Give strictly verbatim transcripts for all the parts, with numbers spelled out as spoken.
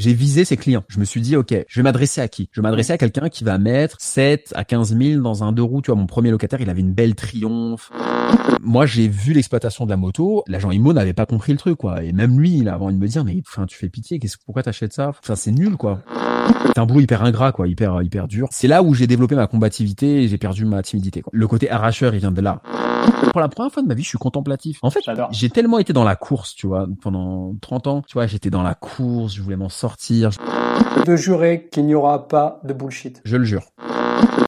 J'ai visé ses clients. Je me suis dit, OK, je vais m'adresser à qui? Je vais m'adresser à quelqu'un qui va mettre sept à quinze mille dans un deux roues. Tu vois, mon premier locataire, il avait une belle Triumph. Moi, j'ai vu l'exploitation de la moto. L'agent immo n'avait pas compris le truc, quoi. Et même lui, il a envie de me dire, mais enfin, tu fais pitié. Qu'est-ce, pourquoi t'achètes ça? Enfin, c'est nul, quoi. C'est un boulot hyper ingrat, quoi. Hyper, hyper dur. C'est là où j'ai développé ma combativité et j'ai perdu ma timidité, quoi. Le côté arracheur, il vient de là. Pour la première fois de ma vie, je suis contemplatif. En fait, j'adore. J'ai tellement été dans la course, tu vois, pendant trente ans. Tu vois, j'étais dans la course, je voulais m'en sortir. De jurer qu'il n'y aura pas de bullshit. Je le jure.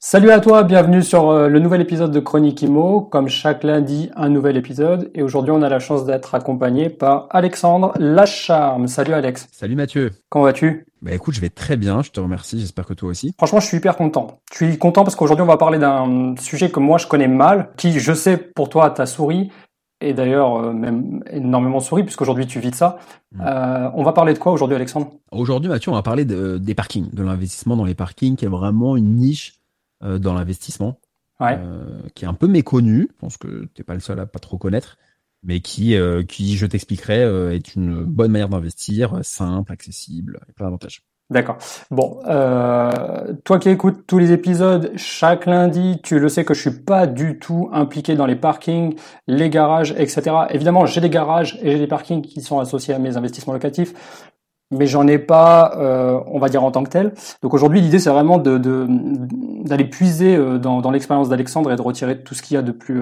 Salut à toi, bienvenue sur le nouvel épisode de Chroniques Immo. Comme chaque lundi, un nouvel épisode. Et aujourd'hui, on a la chance d'être accompagné par Alexandre Lacharme. Salut Alex. Salut Mathieu. Comment vas-tu? Bah écoute, je vais très bien, je te remercie, j'espère que toi aussi. Franchement, je suis hyper content. Je suis content parce qu'aujourd'hui, on va parler d'un sujet que moi, je connais mal, qui, je sais, pour toi, t'a souri, et d'ailleurs, euh, même énormément souri, puisqu'aujourd'hui, tu vis de ça. Mmh. Euh, on va parler de quoi aujourd'hui, Alexandre? Aujourd'hui, Mathieu, on va parler de, des parkings, de l'investissement dans les parkings, qui est vraiment une niche euh, dans l'investissement, ouais. euh, qui est un peu méconnue. Je pense que t'es pas le seul à pas trop connaître, mais qui, euh, qui je t'expliquerai, euh, est une bonne manière d'investir, simple, accessible, et plein d'avantages. D'accord. Bon, euh, toi qui écoutes tous les épisodes, chaque lundi, tu le sais que je suis pas du tout impliqué dans les parkings, les garages, et cetera. Évidemment, j'ai des garages et j'ai des parkings qui sont associés à mes investissements locatifs, mais j'en ai pas, euh, on va dire, en tant que tel. Donc aujourd'hui, l'idée, c'est vraiment de, de, d'aller puiser dans, dans l'expérience d'Alexandre et de retirer tout ce qu'il y a de plus,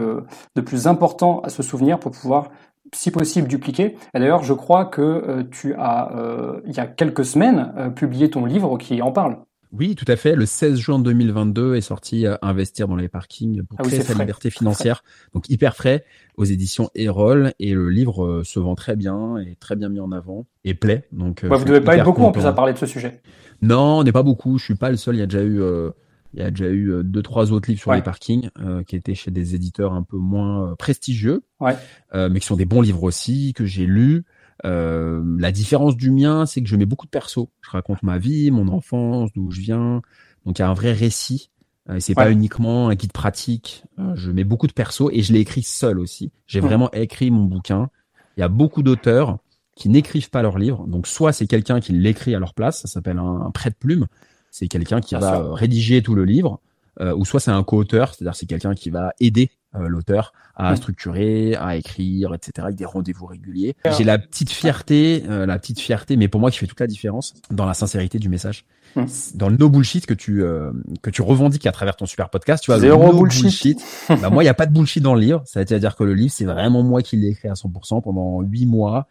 de plus important à se souvenir pour pouvoir, si possible, dupliquer. Et d'ailleurs, je crois que euh, tu as, euh, il y a quelques semaines, euh, publié ton livre qui en parle. Oui, tout à fait. Le seize juin deux mille vingt-deux est sorti euh, Investir dans les parkings pour ah créer oui, sa frais. liberté financière. Donc hyper frais aux éditions Eyrolles, et le livre euh, se vend très bien, est très bien mis en avant et plaît. Donc euh, ouais, vous devez pas être beaucoup content. En plus à parler de ce sujet. Non, on n'est pas beaucoup. Je suis pas le seul. Il y a déjà eu, euh, il y a déjà eu deux trois autres livres sur ouais. les parkings euh, qui étaient chez des éditeurs un peu moins prestigieux, ouais. euh, mais qui sont des bons livres aussi que j'ai lus. Euh, la différence du mien, c'est que je mets beaucoup de perso. Je raconte ma vie, mon enfance, d'où je viens. Donc, il y a un vrai récit. Et c'est ouais. pas uniquement un guide pratique. Je mets beaucoup de perso et je l'ai écrit seul aussi. J'ai mmh. vraiment écrit mon bouquin. Il y a beaucoup d'auteurs qui n'écrivent pas leur livre. Donc, soit c'est quelqu'un qui l'écrit à leur place. Ça s'appelle un, un prêt de plume. C'est quelqu'un qui Bien va sûr. rédiger tout le livre. Euh, ou soit c'est un co-auteur. C'est-à-dire c'est quelqu'un qui va aider l'auteur à mmh. structurer, à écrire, et cetera, avec des rendez-vous réguliers. J'ai la petite fierté, euh, la petite fierté, mais pour moi qui fait toute la différence dans la sincérité du message, mmh. dans le no bullshit que tu euh, que tu revendiques à travers ton super podcast. Tu vois, zéro le no bullshit. bullshit. Bah moi, il y a pas de bullshit dans le livre. Ça veut dire que le livre, c'est vraiment moi qui l'ai écrit à cent pour cent pendant huit mois.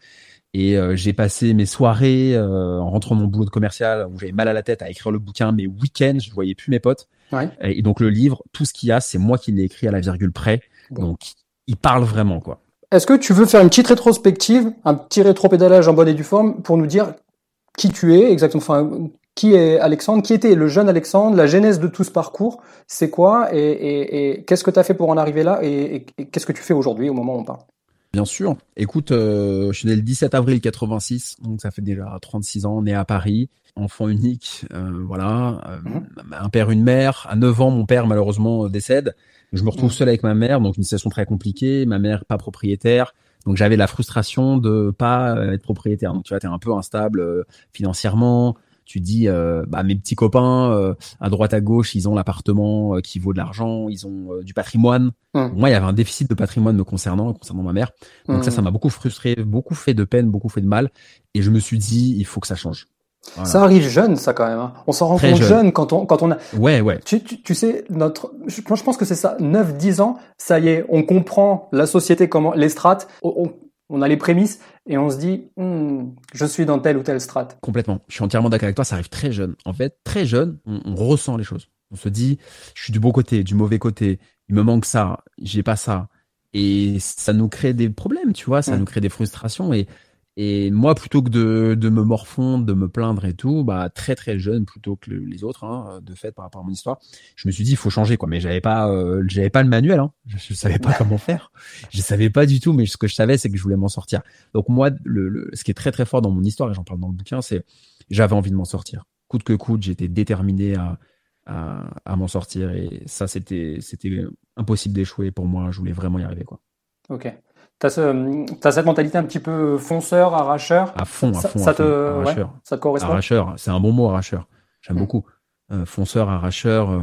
Et euh, j'ai passé mes soirées euh, en rentrant de mon boulot de commercial où j'avais mal à la tête à écrire le bouquin, mes week-ends, je voyais plus mes potes. Ouais. Et donc le livre, tout ce qu'il y a, c'est moi qui l'ai écrit à la virgule près. Bon. Donc il parle vraiment, quoi. Est-ce que tu veux faire une petite rétrospective, un petit rétropédalage en bonne et due forme pour nous dire qui tu es exactement, enfin qui est Alexandre, qui était le jeune Alexandre, la genèse de tout ce parcours, c'est quoi et, et, et qu'est-ce que tu as fait pour en arriver là et, et, et qu'est-ce que tu fais aujourd'hui au moment où on parle? Bien sûr. Écoute, euh, je suis né le dix-sept avril quatre-vingt-six, donc ça fait déjà trente-six ans, né à Paris, enfant unique, euh, voilà, euh, mmh. un père, une mère. À neuf ans, mon père malheureusement décède. Je me retrouve mmh. seul avec ma mère, donc une situation très compliquée. Ma mère pas propriétaire, donc j'avais la frustration de pas être propriétaire. Donc tu vois, t'es un peu instable euh, financièrement. Tu dis, euh, bah mes petits copains euh, à droite à gauche, ils ont l'appartement euh, qui vaut de l'argent, ils ont euh, du patrimoine. Mmh. Moi, il y avait un déficit de patrimoine me concernant, concernant ma mère. Donc mmh. ça, ça m'a beaucoup frustré, beaucoup fait de peine, beaucoup fait de mal. Et je me suis dit, il faut que ça change. Voilà. Ça arrive jeune, ça quand même. Hein. On s'en rend compte jeune. jeune quand on quand on a. Ouais, ouais. Tu tu, tu sais notre. Je, je pense que c'est ça. neuf dix ans, ça y est, on comprend la société, comment les strates. On, on... On a les prémices et on se dit hm, je suis dans telle ou telle strate. Complètement. Je suis entièrement d'accord avec toi, ça arrive très jeune. En fait, très jeune, on, on ressent les choses. On se dit je suis du bon côté, du mauvais côté, il me manque ça, j'ai pas ça. Et ça nous crée des problèmes, tu vois, ça mmh. nous crée des frustrations. Et, Et moi, plutôt que de, de me morfondre, de me plaindre et tout, bah, très très jeune plutôt que le, les autres, hein, de fait, par rapport à mon histoire, je me suis dit, il faut changer, quoi. Mais j'avais pas, euh, j'avais pas le manuel, hein. Je, je savais pas comment faire. Je savais pas du tout, mais ce que je savais, c'est que je voulais m'en sortir. Donc moi, le, le, ce qui est très très fort dans mon histoire, et j'en parle dans le bouquin, c'est j'avais envie de m'en sortir. Coûte que coûte, j'étais déterminé à, à, à m'en sortir. Et ça, c'était, c'était impossible d'échouer pour moi. Je voulais vraiment y arriver, quoi. Ok. T'as, ce, t'as cette mentalité un petit peu fonceur, arracheur. À fond, à fond. Ça, ça, te, arracheur. Ouais, ça te correspond. Arracheur, c'est un bon mot, arracheur. J'aime mmh. beaucoup. Euh, fonceur, arracheur. Euh,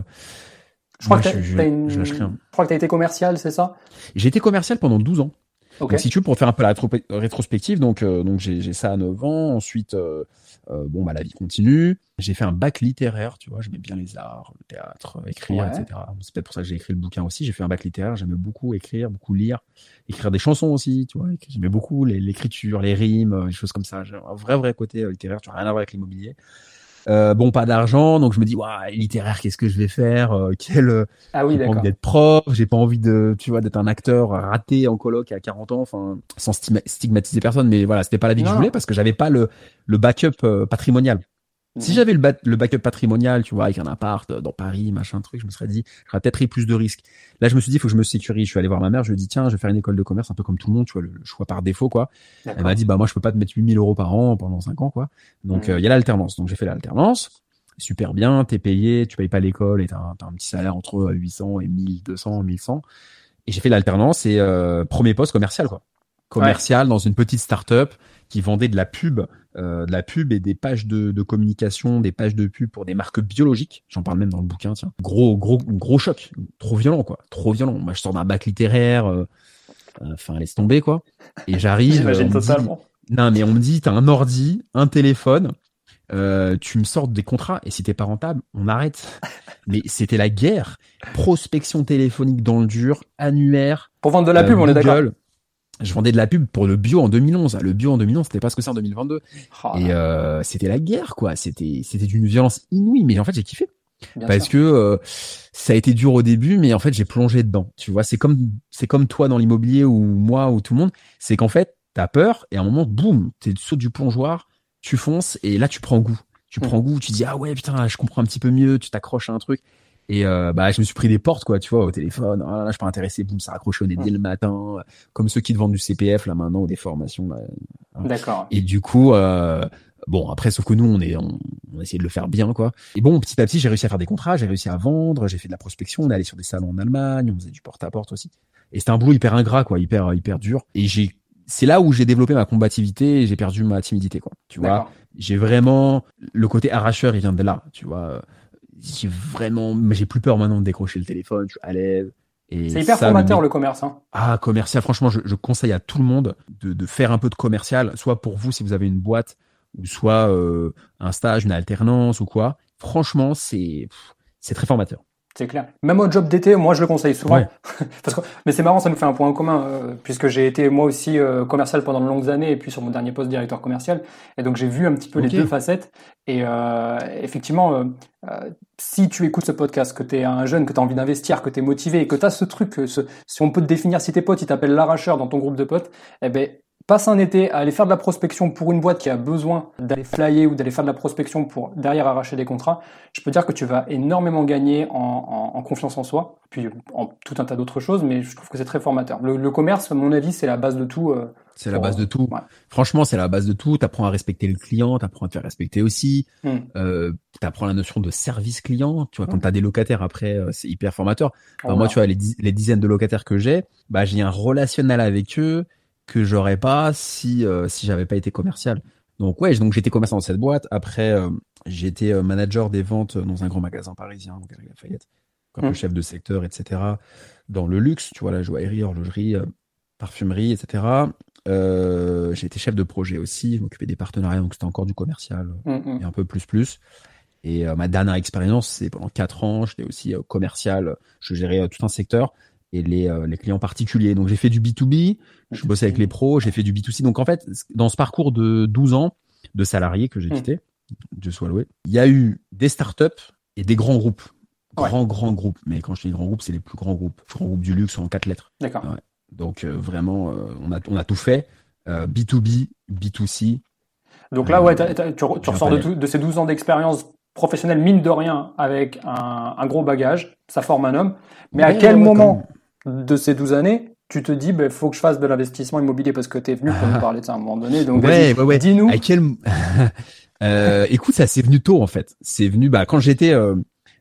je, crois moi, je, je, une... je, je crois que t'as été commercial, c'est ça ? J'ai été commercial pendant douze ans. Okay. Donc, si tu veux, pour faire un peu la rétro- rétrospective, donc, euh, donc j'ai, j'ai ça à neuf ans. Ensuite, euh, euh, bon, bah, la vie continue. J'ai fait un bac littéraire, tu vois. J'aimais bien les arts, le théâtre, écrire, ouais. et cetera. C'est peut-être pour ça que j'ai écrit le bouquin aussi. J'ai fait un bac littéraire. J'aimais beaucoup écrire, beaucoup lire, écrire des chansons aussi, tu vois. J'aimais beaucoup les, l'écriture, les rimes, les choses comme ça. J'ai un vrai, vrai côté littéraire. Tu n'as rien à voir avec l'immobilier. Euh, bon, pas d'argent, donc je me dis, waouh, littéraire, qu'est-ce que je vais faire? Euh, quel, ah oui, j'ai pas envie d'être prof, j'ai pas envie de, tu vois, d'être un acteur raté en coloc à quarante ans, enfin, sans stigmatiser personne, mais voilà, c'était pas la vie non. que je voulais parce que j'avais pas le, le backup patrimonial. Mmh. Si j'avais le, ba- le backup patrimonial, tu vois, avec un appart dans Paris, machin, truc, je me serais dit, j'aurais peut-être pris plus de risques. Là, je me suis dit, faut que je me sécurise. Je suis allé voir ma mère, je lui ai dit, tiens, je vais faire une école de commerce, un peu comme tout le monde, tu vois, le, le choix par défaut, quoi. D'accord. Elle m'a dit, bah, moi, je peux pas te mettre huit mille euros par an pendant cinq ans, quoi. Donc, il mmh. euh, y a l'alternance. Donc, j'ai fait l'alternance. Super bien, t'es payé, tu payes pas l'école et t'as, t'as un petit salaire entre huit cents et mille deux cents, mille cent. Et j'ai fait l'alternance et, euh, premier poste commercial, quoi. Commercial ouais. dans une petite start-up qui vendait de la pub, euh, de la pub et des pages de, de communication, des pages de pub pour des marques biologiques. J'en parle même dans le bouquin, tiens. Gros, gros, gros choc. Trop violent, quoi. Trop violent. Moi, je sors d'un bac littéraire. Enfin, euh, euh, laisse tomber, quoi. Et j'arrive. J'imagine totalement. Dit, non, mais on me dit, t'as un ordi, un téléphone, euh, tu me sors des contrats et si t'es pas rentable, on arrête. Mais c'était la guerre. Prospection téléphonique dans le dur, annuaire. Pour vendre de la euh, pub, on Google, est d'accord. Je vendais de la pub pour le bio en deux mille onze. Le bio en deux mille onze, c'était pas ce que c'est en deux mille vingt-deux. Oh. Et euh, c'était la guerre, quoi. C'était, c'était d'une violence inouïe. Mais en fait, j'ai kiffé. Bien parce sûr. que euh, ça a été dur au début, mais en fait, j'ai plongé dedans. Tu vois, c'est comme, c'est comme toi dans l'immobilier ou moi ou tout le monde. C'est qu'en fait, t'as peur et à un moment, boum, t'es sous du plongeoir, tu fonces et là, tu prends goût. Tu prends goût, tu dis ah ouais, putain, je comprends un petit peu mieux. Tu t'accroches à un truc. Et euh, bah je me suis pris des portes, quoi, tu vois, au téléphone. Ah, là, je suis pas intéressé, boum, ça raccroche au nez dès le matin, comme ceux qui te vendent du C P F là maintenant ou des formations là. D'accord. Et du coup euh, bon, après, sauf que nous on est on, on essayait de le faire bien, quoi. Et bon, petit à petit, j'ai réussi à faire des contrats, j'ai réussi à vendre, j'ai fait de la prospection, on est allé sur des salons en Allemagne, on faisait du porte-à-porte aussi. Et c'était un boulot hyper ingrat, quoi, hyper hyper dur. Et j'ai c'est là où j'ai développé ma combativité et j'ai perdu ma timidité, quoi. Tu vois, d'accord. J'ai vraiment le côté arracheur, il vient de là, tu vois. J'ai vraiment, mais j'ai plus peur maintenant de décrocher le téléphone, je suis à l'aise. Et c'est hyper ça, formateur mais... le commerce. Hein. Ah, commercial, franchement, je, je conseille à tout le monde de, de faire un peu de commercial, soit pour vous si vous avez une boîte, ou soit euh, un stage, une alternance ou quoi. Franchement, c'est, pff, c'est très formateur. C'est clair. Même au job d'été, moi je le conseille souvent. Ouais. Parce que, mais c'est marrant, ça nous fait un point en commun, euh, puisque j'ai été moi aussi euh, commercial pendant de longues années, et puis sur mon dernier poste directeur commercial, et donc j'ai vu un petit peu okay. les deux facettes. Et euh, effectivement, euh, euh, si tu écoutes ce podcast, que t'es un jeune, que t'as envie d'investir, que t'es motivé, et que t'as ce truc, ce, si on peut te définir, si tes potes, ils t'appellent l'arracheur dans ton groupe de potes, eh ben passe un été à aller faire de la prospection pour une boîte qui a besoin d'aller flyer ou d'aller faire de la prospection pour derrière arracher des contrats. Je peux dire que tu vas énormément gagner en, en, en confiance en soi, puis en tout un tas d'autres choses, mais je trouve que c'est très formateur. Le, le commerce, à mon avis, c'est la base de tout. Euh, c'est pour, la base de tout. Ouais. Franchement, c'est la base de tout. T'apprends à respecter le client, t'apprends à te faire respecter aussi. Mmh. Euh, t'apprends la notion de service client. Tu vois, quand mmh. t'as des locataires après, euh, c'est hyper formateur. Oh, alors, moi, tu vois, les, les dizaines de locataires que j'ai, bah, j'ai un relationnel avec eux que j'aurais pas si euh, si j'avais pas été commercial. Donc ouais, donc j'étais commerçant dans cette boîte. Après, euh, j'étais euh, manager des ventes dans un grand magasin parisien, donc à la Lafayette, comme mmh. le chef de secteur, et cetera. Dans le luxe, tu vois, la joaillerie, horlogerie, euh, parfumerie, et cetera. Euh, j'ai été chef de projet aussi, je m'occupais des partenariats, donc c'était encore du commercial mmh. et un peu plus plus. Et euh, ma dernière expérience, c'est pendant quatre ans, j'étais aussi euh, commercial, je gérais euh, tout un secteur. Et les, euh, les clients particuliers. Donc, j'ai fait du B deux B, je bossais avec les pros, j'ai fait du B deux C. Donc, en fait, dans ce parcours de douze ans de salariés que j'ai quitté, Dieu soit loué, il y a eu des startups et des grands groupes. Grands, ouais. grands groupes. Mais quand je dis grands groupes, c'est les plus grands groupes. Grands groupes du luxe en quatre lettres. D'accord. Ouais. Donc, euh, vraiment, euh, on, a, on a tout fait. euh, B deux B, B deux C. Donc là, euh, ouais, t'as, t'as, tu, tu ressors de, tout, de ces douze ans d'expérience professionnelle, mine de rien, avec un, un gros bagage, ça forme un homme. Mais ouais, à quel ouais, moment comme... de ces douze années tu te dis, ben, faut que je fasse de l'investissement immobilier parce que t'es venu pour nous parler de ça à un moment donné. Donc, ouais, vas-y, ouais, ouais. dis-nous. À quel... euh, écoute, ça, c'est venu tôt, en fait. C'est venu, bah, quand j'étais, euh,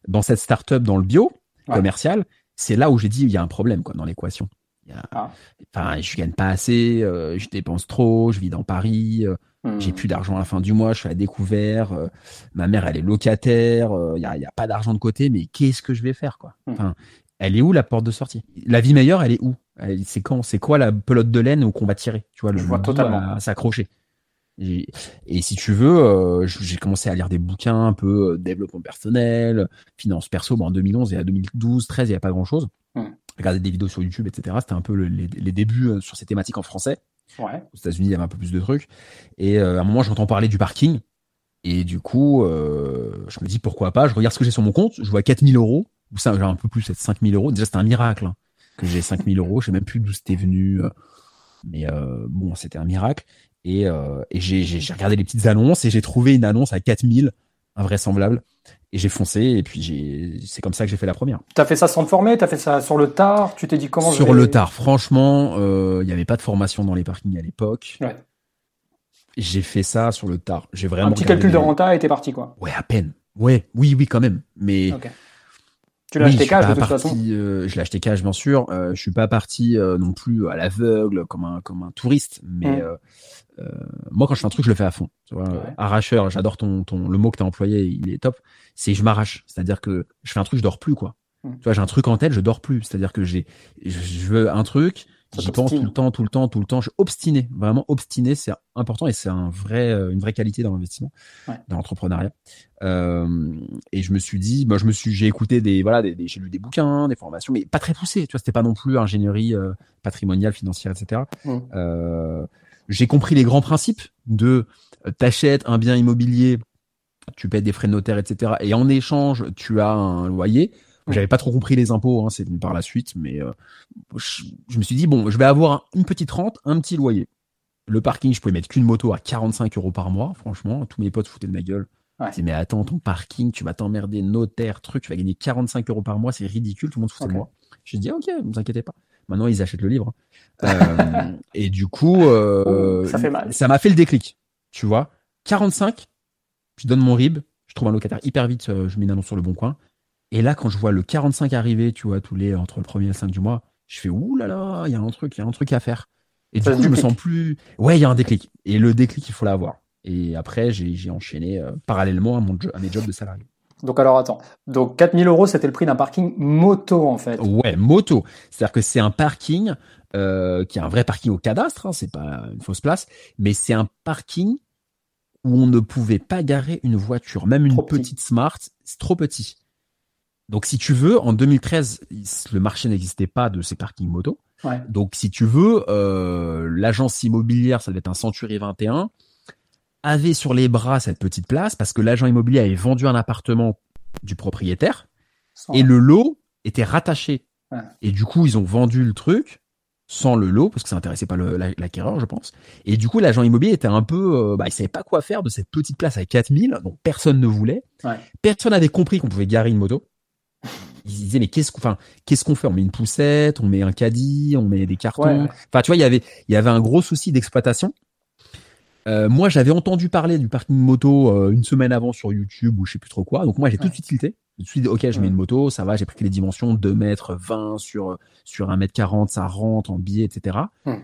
dans cette start-up dans le bio, ouais. commercial, c'est là où j'ai dit, il y a un problème, quoi, dans l'équation. Il y a... ah. Enfin, je gagne pas assez, euh, je dépense trop, je vis dans Paris, euh, mmh. j'ai plus d'argent à la fin du mois, je suis à découvert, euh, ma mère, elle est locataire, il euh, y a, y a pas d'argent de côté, mais qu'est-ce que je vais faire, quoi? Mmh. Enfin, elle est où la porte de sortie? La vie meilleure, elle est où? C'est quand, c'est quoi la pelote de laine qu'on va tirer? Tu vois, le je vois totalement à s'accrocher. Et, et si tu veux, euh, j'ai commencé à lire des bouquins un peu euh, développement personnel, finance perso. Bon, en deux mille onze et à deux mille douze, treize, il n'y a pas grand-chose. Mm. Regarder des vidéos sur YouTube, et cetera. C'était un peu le, les, les débuts euh, sur ces thématiques en français. Ouais. Aux États-Unis, il y avait un peu plus de trucs. Et euh, à un moment, j'entends parler du parking. Et du coup, euh, je me dis pourquoi pas. Je regarde ce que j'ai sur mon compte. Je vois quatre mille euros ou ça, un peu plus, cinq mille euros. Déjà, c'était un miracle. Hein. Que j'ai cinq mille euros, je sais même plus d'où c'était venu, mais euh, bon, c'était un miracle. Et, euh, et j'ai, j'ai, j'ai regardé les petites annonces et j'ai trouvé une annonce à quatre mille, invraisemblable. Et j'ai foncé et puis j'ai, c'est comme ça que j'ai fait la première. T'as fait ça sans te former, t'as fait ça sur le tard. Tu t'es dit comment Sur je vais... le tard, franchement, il euh, y avait pas de formation dans les parkings à l'époque. Ouais. J'ai fait ça sur le tard. J'ai vraiment un petit calcul de renta et t'es parti quoi. Ouais, à peine. Ouais, oui, oui, quand même, mais. Okay. Tu l'as oui, acheté cash de toute partie, façon euh, Je l'ai acheté cash, bien sûr. Euh, je suis pas parti euh, non plus à l'aveugle comme un comme un touriste. Mais mmh. euh, euh, moi, quand je fais un truc, je le fais à fond. Tu vois, ouais. Arracheur, j'adore ton ton le mot que t'as employé, il est top. C'est je m'arrache, c'est-à-dire que je fais un truc, je dors plus quoi. Mmh. Tu vois, j'ai un truc en tête, je dors plus. C'est-à-dire que j'ai je veux un truc, Ça j'y pense tout le temps, tout le temps, tout le temps. Je suis obstiné, vraiment obstiné, c'est important et c'est un vrai une vraie qualité dans l'investissement, ouais. dans l'entrepreneuriat. Euh, et je me suis dit, bah, je me suis, j'ai écouté des, voilà, des, des, j'ai lu des bouquins, des formations, mais pas très poussées. Tu vois, c'était pas non plus ingénierie euh, patrimoniale, financière, et cetera. Mmh. Euh, j'ai compris les grands principes de euh, t'achètes un bien immobilier, tu payes des frais de notaire, et cetera. Et en échange, tu as un loyer. J'avais pas trop compris les impôts, hein, c'est par la suite, mais euh, je, je me suis dit bon, je vais avoir une petite rente, un petit loyer. Le parking, je pouvais mettre qu'une moto à quarante-cinq euros par mois. Franchement, tous mes potes foutaient de ma gueule. Ouais. Ils disaient, mais attends, ton parking, tu vas t'emmerder, notaire, truc, tu vas gagner quarante-cinq euros par mois, c'est ridicule, tout le monde se fout okay. de moi. J'ai dit, ah, ok, ne vous inquiétez pas. Maintenant, ils achètent le livre. Euh, et du coup, euh, ça fait mal. Ça m'a fait le déclic, tu vois. quarante-cinq, je donne mon R I B, je trouve un locataire hyper vite, je mets une annonce sur le bon coin. Et là, quand je vois le quarante-cinq arriver, tu vois, tous les entre le premier et le cinq du mois, je fais ouh là là, il y a un truc, il y a un truc à faire. Et du coup, je me sens plus. Ouais, il y a un déclic. Et le déclic, il faut l'avoir. Et après, j'ai, j'ai enchaîné euh, parallèlement à, mon, à mes jobs de salarié. Donc alors attends, donc quatre mille euros, c'était le prix d'un parking moto en fait. Ouais, moto. C'est-à-dire que c'est un parking euh, qui est un vrai parking au cadastre, hein, c'est pas une fausse place, mais c'est un parking où on ne pouvait pas garer une voiture, même une petite Smart, c'est trop petit. Donc, si tu veux, en deux mille treize, le marché n'existait pas de ces parkings moto. Ouais. Donc, si tu veux, euh, l'agence immobilière, ça devait être un Century vingt et un, avait sur les bras cette petite place parce que l'agent immobilier avait vendu un appartement du propriétaire sans... et le lot était rattaché. Ouais. Et du coup, ils ont vendu le truc sans le lot parce que ça n'intéressait pas le, la, l'acquéreur, je pense. Et du coup, l'agent immobilier était un peu… Euh, bah, il ne savait pas quoi faire de cette petite place à quatre mille, donc personne ne voulait. Ouais. Personne n'avait compris qu'on pouvait garer une moto. Ils disaient mais qu'est-ce qu'on, enfin qu'est-ce qu'on fait? On met une poussette, on met un caddie, on met des cartons. Ouais, ouais. Enfin tu vois il y avait il y avait un gros souci d'exploitation. Euh, moi j'avais entendu parler du parking moto euh, une semaine avant sur YouTube ou je sais plus trop quoi. Donc moi j'ai ouais. tout de suite tilté. Tout de suite ok je ouais. mets une moto, ça va j'ai pris les dimensions deux mètres vingt sur sur un mètre quarante, ça rentre en biais et cetera. Ouais.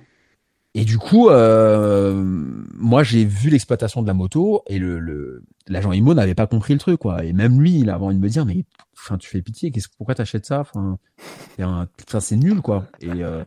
Et du coup, euh, moi, j'ai vu l'exploitation de la moto et le, le, l'agent immo n'avait pas compris le truc, quoi. Et même lui, il avait envie de me dire, mais, enfin, tu fais pitié, qu'est-ce, pourquoi t'achètes ça? Enfin, c'est, un, c'est nul, quoi. Et, euh,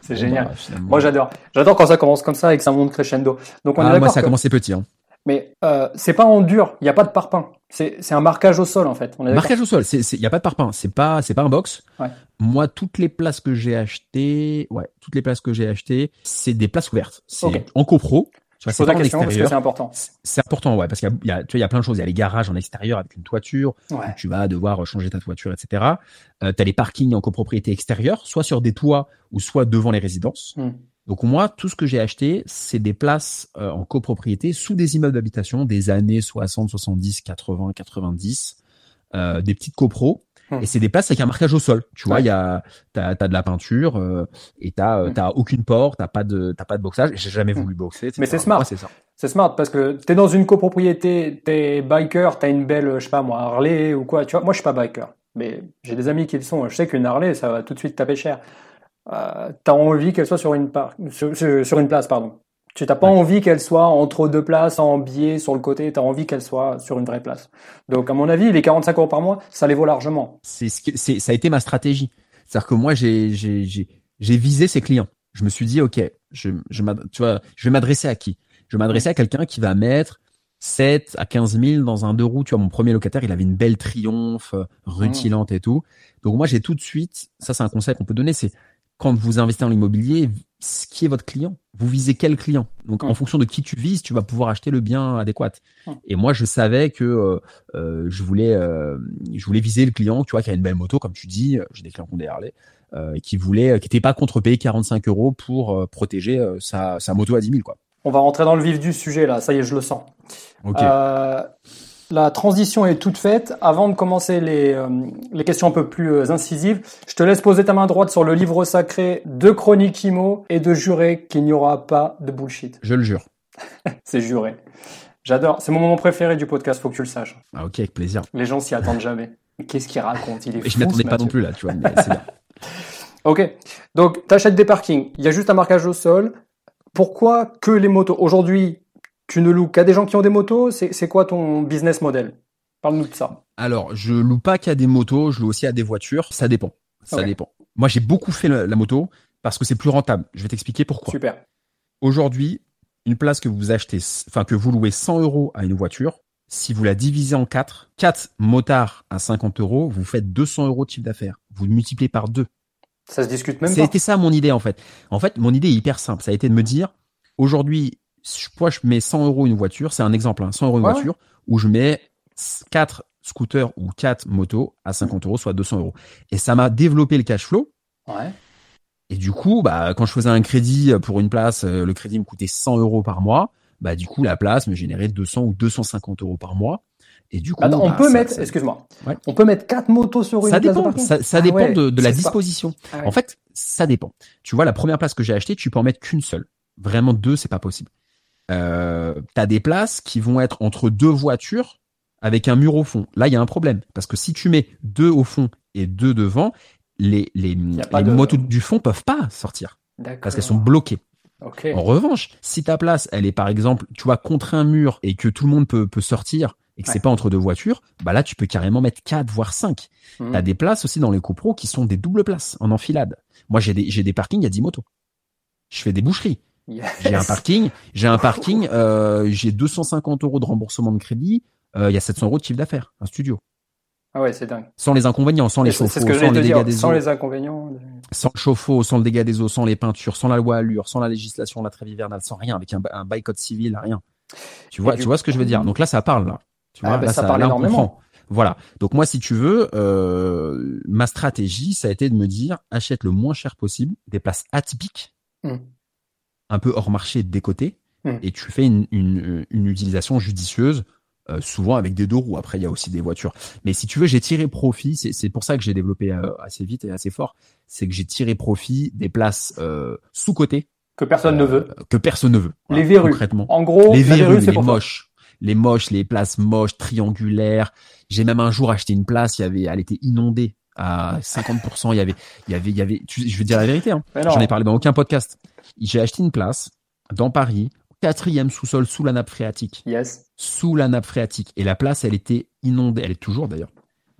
c'est bon, génial. Bah, finalement... Moi, j'adore. J'adore quand ça commence comme ça et que ça monte crescendo. Donc, on ah, est d'accord. Moi, ça que... a commencé petit, hein. Mais, euh, c'est pas en dur. Il n'y a pas de parpaing. C'est, c'est un marquage au sol, en fait. On est marquage au sol. C'est, c'est, il n'y a pas de parpaing. C'est pas, c'est pas un box. Ouais. Moi, toutes les places que j'ai achetées, ouais, toutes les places que j'ai achetées, c'est des places ouvertes. C'est okay. en copro. Je pose la question parce que c'est important. C'est important, ouais, parce qu'il y a, tu vois, il y a plein de choses. Il y a les garages en extérieur avec une toiture. Ouais. Où tu vas devoir changer ta toiture, et cetera. Euh, t'as les parkings en copropriété extérieure, soit sur des toits ou soit devant les résidences. Hum. Donc moi, tout ce que j'ai acheté, c'est des places euh, en copropriété sous des immeubles d'habitation des années soixante, soixante-dix, quatre-vingts, quatre-vingt-dix, euh, des petites copros. Mmh. Et c'est des places avec un marquage au sol. Tu vois, il ouais. y a, t'as, t'as de la peinture euh, et t'as, euh, mmh. t'as aucune porte, t'as pas de, t'as pas de boxage. J'ai jamais voulu mmh. boxer. et cetera. Mais c'est smart. Moi, c'est ça. C'est smart parce que t'es dans une copropriété, t'es biker, t'as une belle, je sais pas moi, Harley ou quoi. Tu vois, moi je suis pas biker, mais j'ai des amis qui le sont. Je sais qu'une Harley, ça va tout de suite taper cher. Euh, t'as envie qu'elle soit sur une par... sur, sur une place, pardon. Tu t'as pas ouais. envie qu'elle soit entre deux places, en biais, sur le côté. T'as envie qu'elle soit sur une vraie place. Donc, à mon avis, les quarante-cinq euros par mois, ça les vaut largement. C'est ce que, c'est, ça a été ma stratégie. C'est-à-dire que moi, j'ai, j'ai, j'ai, j'ai visé ces clients. Je me suis dit, OK, je, je m'adresse, tu vois, je vais m'adresser à qui? Je vais m'adresser à quelqu'un qui va mettre sept à quinze mille dans un deux roues. Tu vois, mon premier locataire, il avait une belle Triumph, rutilante et tout. Donc, moi, j'ai tout de suite, ça, c'est un conseil qu'on peut donner, c'est, quand vous investissez dans l'immobilier, qui est votre client? Vous visez quel client? Donc, mmh. en fonction de qui tu vises, tu vas pouvoir acheter le bien adéquat. Mmh. Et moi, je savais que euh, je voulais, euh, je voulais viser le client, tu vois, qui a une belle moto, comme tu dis. J'ai des clients qui ont des Harley, euh, qui voulaient, qui n'étaient pas contre payer quarante-cinq euros pour euh, protéger euh, sa, sa moto à dix mille, quoi. On va rentrer dans le vif du sujet là. Ça y est, je le sens. Okay. Euh, la transition est toute faite. Avant de commencer les, euh, les questions un peu plus euh, incisives, je te laisse poser ta main droite sur le livre sacré de Chroniques Immo et de jurer qu'il n'y aura pas de bullshit. Je le jure. C'est juré. J'adore. C'est mon moment préféré du podcast, faut que tu le saches. Ah ok, avec plaisir. Les gens s'y attendent jamais. Qu'est-ce qu'il raconte? Il est fou. Je m'attendais pas non plus là, tu vois. Mais c'est bien. Ok. Donc, t'achètes des parkings. Il y a juste un marquage au sol. Pourquoi que les motos? Aujourd'hui, tu ne loues qu'à des gens qui ont des motos? C'est, c'est quoi ton business model? Parle-nous de ça. Alors, je loue pas qu'à des motos, je loue aussi à des voitures. Ça dépend. Ça okay. dépend. Moi, j'ai beaucoup fait la, la moto parce que c'est plus rentable. Je vais t'expliquer pourquoi. Super. Aujourd'hui, une place que vous achetez, enfin, que vous louez cent euros à une voiture, si vous la divisez en quatre, quatre motards à cinquante euros, vous faites deux cents euros de chiffre d'affaires. Vous multipliez par deux. Ça se discute même pas. C'était ça mon idée, en fait. En fait, mon idée est hyper simple. Ça a été de me dire, aujourd'hui, moi, je mets cent euros une voiture. C'est un exemple, hein, cent euros une ouais. voiture où je mets quatre scooters ou quatre motos à cinquante euros, soit deux cents euros. Et ça m'a développé le cash flow. Ouais. Et du coup, bah, quand je faisais un crédit pour une place, le crédit me coûtait cent euros par mois. Bah, du coup, la place me générait deux cents ou deux cent cinquante euros par mois. Et du coup, Attends, on bah, peut ça, mettre, ça, excuse-moi, ouais. on peut mettre quatre motos sur une ça place. Dépend, de ça, ça dépend ah ouais, de, de la disposition. Ah ouais. En fait, ça dépend. Tu vois, la première place que j'ai achetée, tu peux en mettre qu'une seule. Vraiment deux, c'est pas possible. Euh, t'as des places qui vont être entre deux voitures avec un mur au fond. Là, il y a un problème parce que si tu mets deux au fond et deux devant, les les, les de... motos du fond peuvent pas sortir. D'accord. Parce qu'elles sont bloquées. Okay. En revanche, si ta place, elle est par exemple, tu vois, contre un mur et que tout le monde peut peut sortir. Et que ouais. c'est pas entre deux voitures, bah là, tu peux carrément mettre quatre, voire cinq. Mmh. T'as des places aussi dans les copros qui sont des doubles places en enfilade. Moi, j'ai des, j'ai des parkings, il y a dix motos. Je fais des boucheries. Yes. J'ai un parking, j'ai un parking, euh, j'ai deux cent cinquante euros de remboursement de crédit, euh, il y a sept cents euros de chiffre d'affaires, un studio. Ah ouais, c'est dingue. Sans les inconvénients, sans les chauffe-eau, sans les dégâts des eaux. Sans les inconvénients. Sans le chauffe-eau, sans le dégât des eaux, sans les peintures, sans la loi Allure, sans la législation, la trêve hivernale, sans rien, avec un, un bail code civil, rien. Tu vois, Et tu du... vois ce que je veux dire? Donc là, ça parle, là. Tu vois, ah, bah, là, ça, ça parle là, énormément. Voilà. Donc moi, si tu veux, euh, ma stratégie, ça a été de me dire, achète le moins cher possible, des places atypiques, mm. un peu hors marché, décotées, mm. et tu fais une, une, une utilisation judicieuse, euh, souvent avec des deux roues. Après, il y a aussi des voitures. Mais si tu veux, j'ai tiré profit. C'est, c'est pour ça que j'ai développé euh, assez vite et assez fort. C'est que j'ai tiré profit des places euh, sous-cotées que personne euh, ne veut. Que personne ne veut. Les voilà, verrues. Concrètement. En gros, les verrues, c'est les pour moches. Toi. Les moches, les places moches, triangulaires. J'ai même un jour acheté une place, il y avait, elle était inondée à cinquante pour cent. Il y avait, il y avait, il y avait, tu, je vais te dire la vérité, hein. J'en ai parlé dans aucun podcast. J'ai acheté une place dans Paris, quatrième sous-sol, sous la nappe phréatique. Yes. Sous la nappe phréatique. Et la place, elle était inondée. Elle est toujours d'ailleurs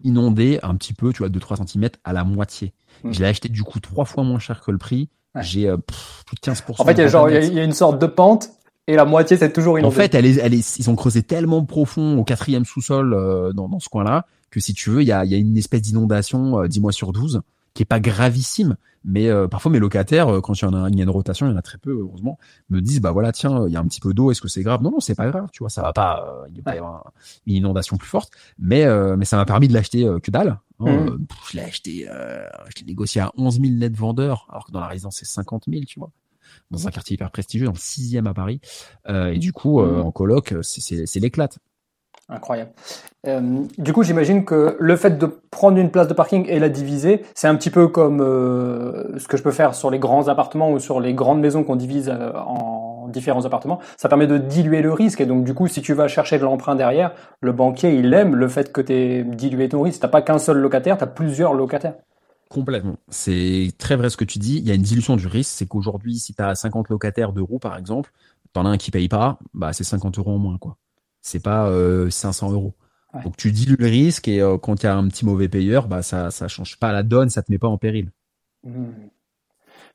inondée un petit peu, tu vois, deux à trois centimètres à la moitié. Mmh. Je l'ai acheté du coup trois fois moins cher que le prix. Ouais. J'ai euh, pff, plus de quinze pour cent. En fait, il y a genre, il y a une sorte de pente. Et la moitié, c'est toujours inondé. En fait, elle est, elle est, ils ont creusé tellement profond au quatrième sous-sol euh, dans, dans ce coin-là que si tu veux, il y a, y a une espèce d'inondation euh, dix mois sur douze qui est pas gravissime. Mais euh, parfois, mes locataires, euh, quand il y en a, il y a une rotation, il y en a très peu, heureusement, me disent, bah voilà, tiens, il y a un petit peu d'eau, est-ce que c'est grave? Non, non, c'est pas grave, tu vois, ça va pas, euh, il va pas y avoir une inondation plus forte. Mais euh, mais ça m'a permis de l'acheter euh, que dalle. Hein, mmh. euh, pff, je l'ai acheté, euh, je l'ai négocié à onze mille net vendeurs, alors que dans la résidence, c'est cinquante mille, tu vois. dans un quartier hyper prestigieux, dans le sixième à Paris. Euh, et du coup, euh, en coloc, c'est, c'est, c'est l'éclate. Incroyable. Euh, du coup, j'imagine que le fait de prendre une place de parking et la diviser, c'est un petit peu comme euh, ce que je peux faire sur les grands appartements ou sur les grandes maisons qu'on divise euh, en différents appartements. Ça permet de diluer le risque. Et donc, du coup, si tu vas chercher de l'emprunt derrière, le banquier, il aime le fait que tu aies dilué ton risque. Tu n'as pas qu'un seul locataire, tu as plusieurs locataires. Complètement. C'est très vrai ce que tu dis. Il y a une dilution du risque. C'est qu'aujourd'hui, si tu as cinquante locataires d'euros, par exemple, tu en as un qui ne paye pas, bah, c'est cinquante euros en moins, quoi. C'est pas euh, cinq cents euros. Ouais. Donc, tu dilues le risque et euh, quand il y a un petit mauvais payeur, bah, ça ne change pas la donne, ça ne te met pas en péril. Mmh.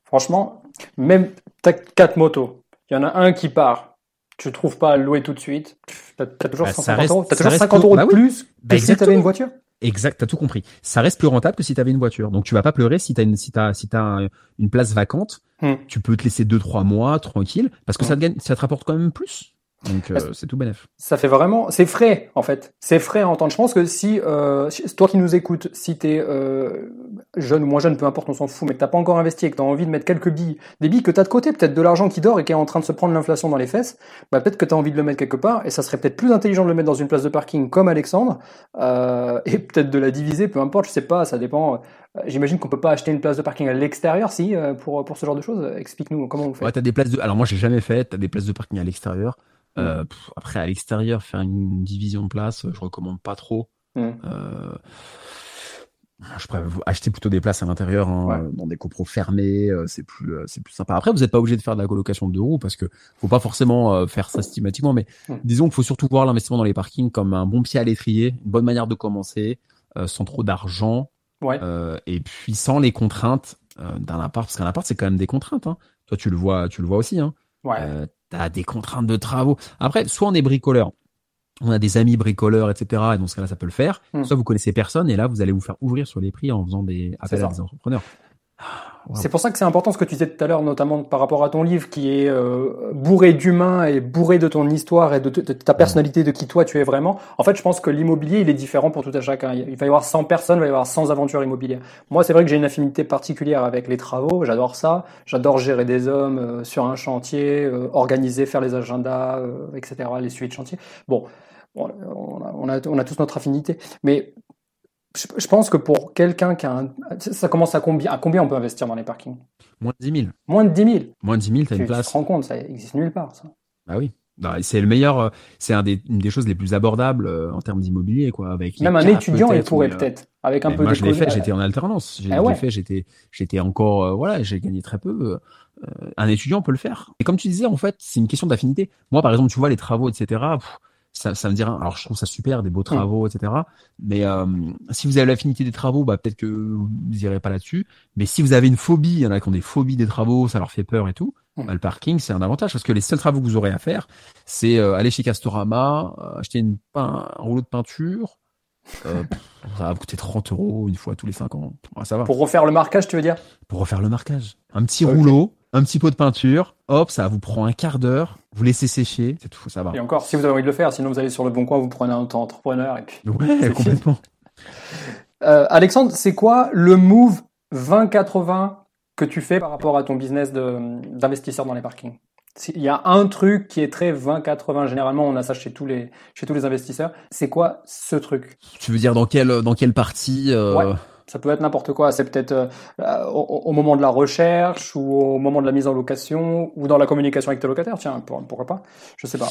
Franchement, même tu as quatre motos, il y en a un qui part, tu ne trouves pas à louer tout de suite, tu as toujours bah, cent cinquante euros, tu as toujours cinquante euros de bah, plus oui. que bah, si tu avais une voiture. Exact, tu as tout compris. Ça reste plus rentable que si tu avais une voiture. Donc, tu vas pas pleurer si tu as une, si t'as, si t'as un, une place vacante. Mmh. Tu peux te laisser deux trois mois tranquille parce que mmh. ça, te gagne, ça te rapporte quand même plus. Donc euh, c'est tout bénef. Ça fait vraiment, c'est frais en fait, c'est frais à entendre. Je pense que si euh, toi qui nous écoutes, si t'es euh, jeune ou moins jeune, peu importe, on s'en fout, mais que t'as pas encore investi et que t'as envie de mettre quelques billes, des billes que t'as de côté, peut-être de l'argent qui dort et qui est en train de se prendre l'inflation dans les fesses, bah peut-être que t'as envie de le mettre quelque part et ça serait peut-être plus intelligent de le mettre dans une place de parking comme Alexandre euh, et peut-être de la diviser, peu importe, je sais pas, ça dépend. J'imagine qu'on peut pas acheter une place de parking à l'extérieur, si pour pour ce genre de choses. Explique-nous comment on fait. Ouais, t'as des places de. Alors moi j'ai jamais fait. T'as des places de parking à l'extérieur. Euh, pff, après à l'extérieur faire une division de place, je recommande pas trop. Mmh. Euh, je préfère acheter plutôt des places à l'intérieur, hein, ouais. dans des copros fermés. C'est plus c'est plus sympa. Après vous êtes pas obligé de faire de la colocation de deux roues parce que faut pas forcément faire ça systématiquement. Mais mmh. disons qu'il faut surtout voir l'investissement dans les parkings comme un bon pied à l'étrier, une bonne manière de commencer, euh, sans trop d'argent. Ouais. Euh, et puis sans les contraintes euh, d'un appart, parce qu'un appart c'est quand même des contraintes, hein. Toi tu le vois, tu le vois aussi, hein. Ouais. Euh, t'as des contraintes de travaux. Après, soit on est bricoleur, on a des amis bricoleurs, et cetera. Et dans ce cas-là, ça peut le faire. Mmh. Soit vous connaissez personne et là, vous allez vous faire ouvrir sur les prix en faisant des appels à des entrepreneurs. Wow. C'est pour ça que c'est important ce que tu disais tout à l'heure, notamment par rapport à ton livre qui est euh, bourré d'humains et bourré de ton histoire et de, te, de ta personnalité, de qui toi tu es vraiment. En fait, je pense que l'immobilier, il est différent pour tout à chacun. Il va y avoir cent personnes, il va y avoir cent aventures immobilières. Moi, c'est vrai que j'ai une affinité particulière avec les travaux. J'adore ça. J'adore gérer des hommes euh, sur un chantier, euh, organiser, faire les agendas, euh, et cetera, les suivis de chantier. Bon, on a, on a, on a tous notre affinité. Mais... je pense que pour quelqu'un qui a un... ça commence à combien, à combien on peut investir dans les parkings? Moins de dix mille. Moins de dix mille. Moins de dix mille, t'as tu, une place. Tu te rends compte, ça existe nulle part, ça. Bah oui. Non, c'est le meilleur, c'est un des, une des choses les plus abordables en termes d'immobilier, quoi. Avec même un étudiant, il pourrait peut-être. Avec un peu moi, de je l'ai fait, j'étais en alternance. J'ai, eh ouais. fait, j'étais, j'étais encore, euh, voilà, j'ai gagné très peu. Euh, un étudiant peut le faire. Et comme tu disais, en fait, c'est une question d'affinité. Moi, par exemple, tu vois les travaux, et cetera. Pff, Ça, ça me dira, alors je trouve ça super, des beaux travaux, mmh. et cetera. Mais euh, si vous avez l'affinité des travaux, bah peut-être que vous n'irez pas là-dessus. Mais si vous avez une phobie, il y en a qui ont des phobies des travaux, ça leur fait peur et tout. Mmh. Bah, le parking, c'est un avantage parce que les seuls travaux que vous aurez à faire, c'est euh, aller chez Castorama, euh, acheter une pein, un rouleau de peinture. Euh, ça va coûter trente euros une fois tous les cinq ans. Ouais, ça va. Pour refaire le marquage, tu veux dire ? Pour refaire le marquage. Un petit okay. rouleau. Un petit pot de peinture, hop, ça vous prend un quart d'heure, vous laissez sécher, c'est tout, ça va. Et encore, si vous avez envie de le faire, sinon vous allez sur le bon coin, vous prenez un temps entrepreneur et puis. Ouais, complètement. Euh, Alexandre, c'est quoi le move vingt quatre-vingts que tu fais par rapport à ton business de, d'investisseur dans les parkings ? Il y a un truc qui est très vingt quatre-vingts. Généralement, on a ça chez tous les, chez tous les investisseurs. C'est quoi ce truc ? Tu veux dire dans quelle, dans quelle partie euh... ouais. Ça peut être n'importe quoi. C'est peut-être euh, au, au moment de la recherche ou au moment de la mise en location ou dans la communication avec tes locataires. Tiens, pour, pourquoi pas ? Je sais pas.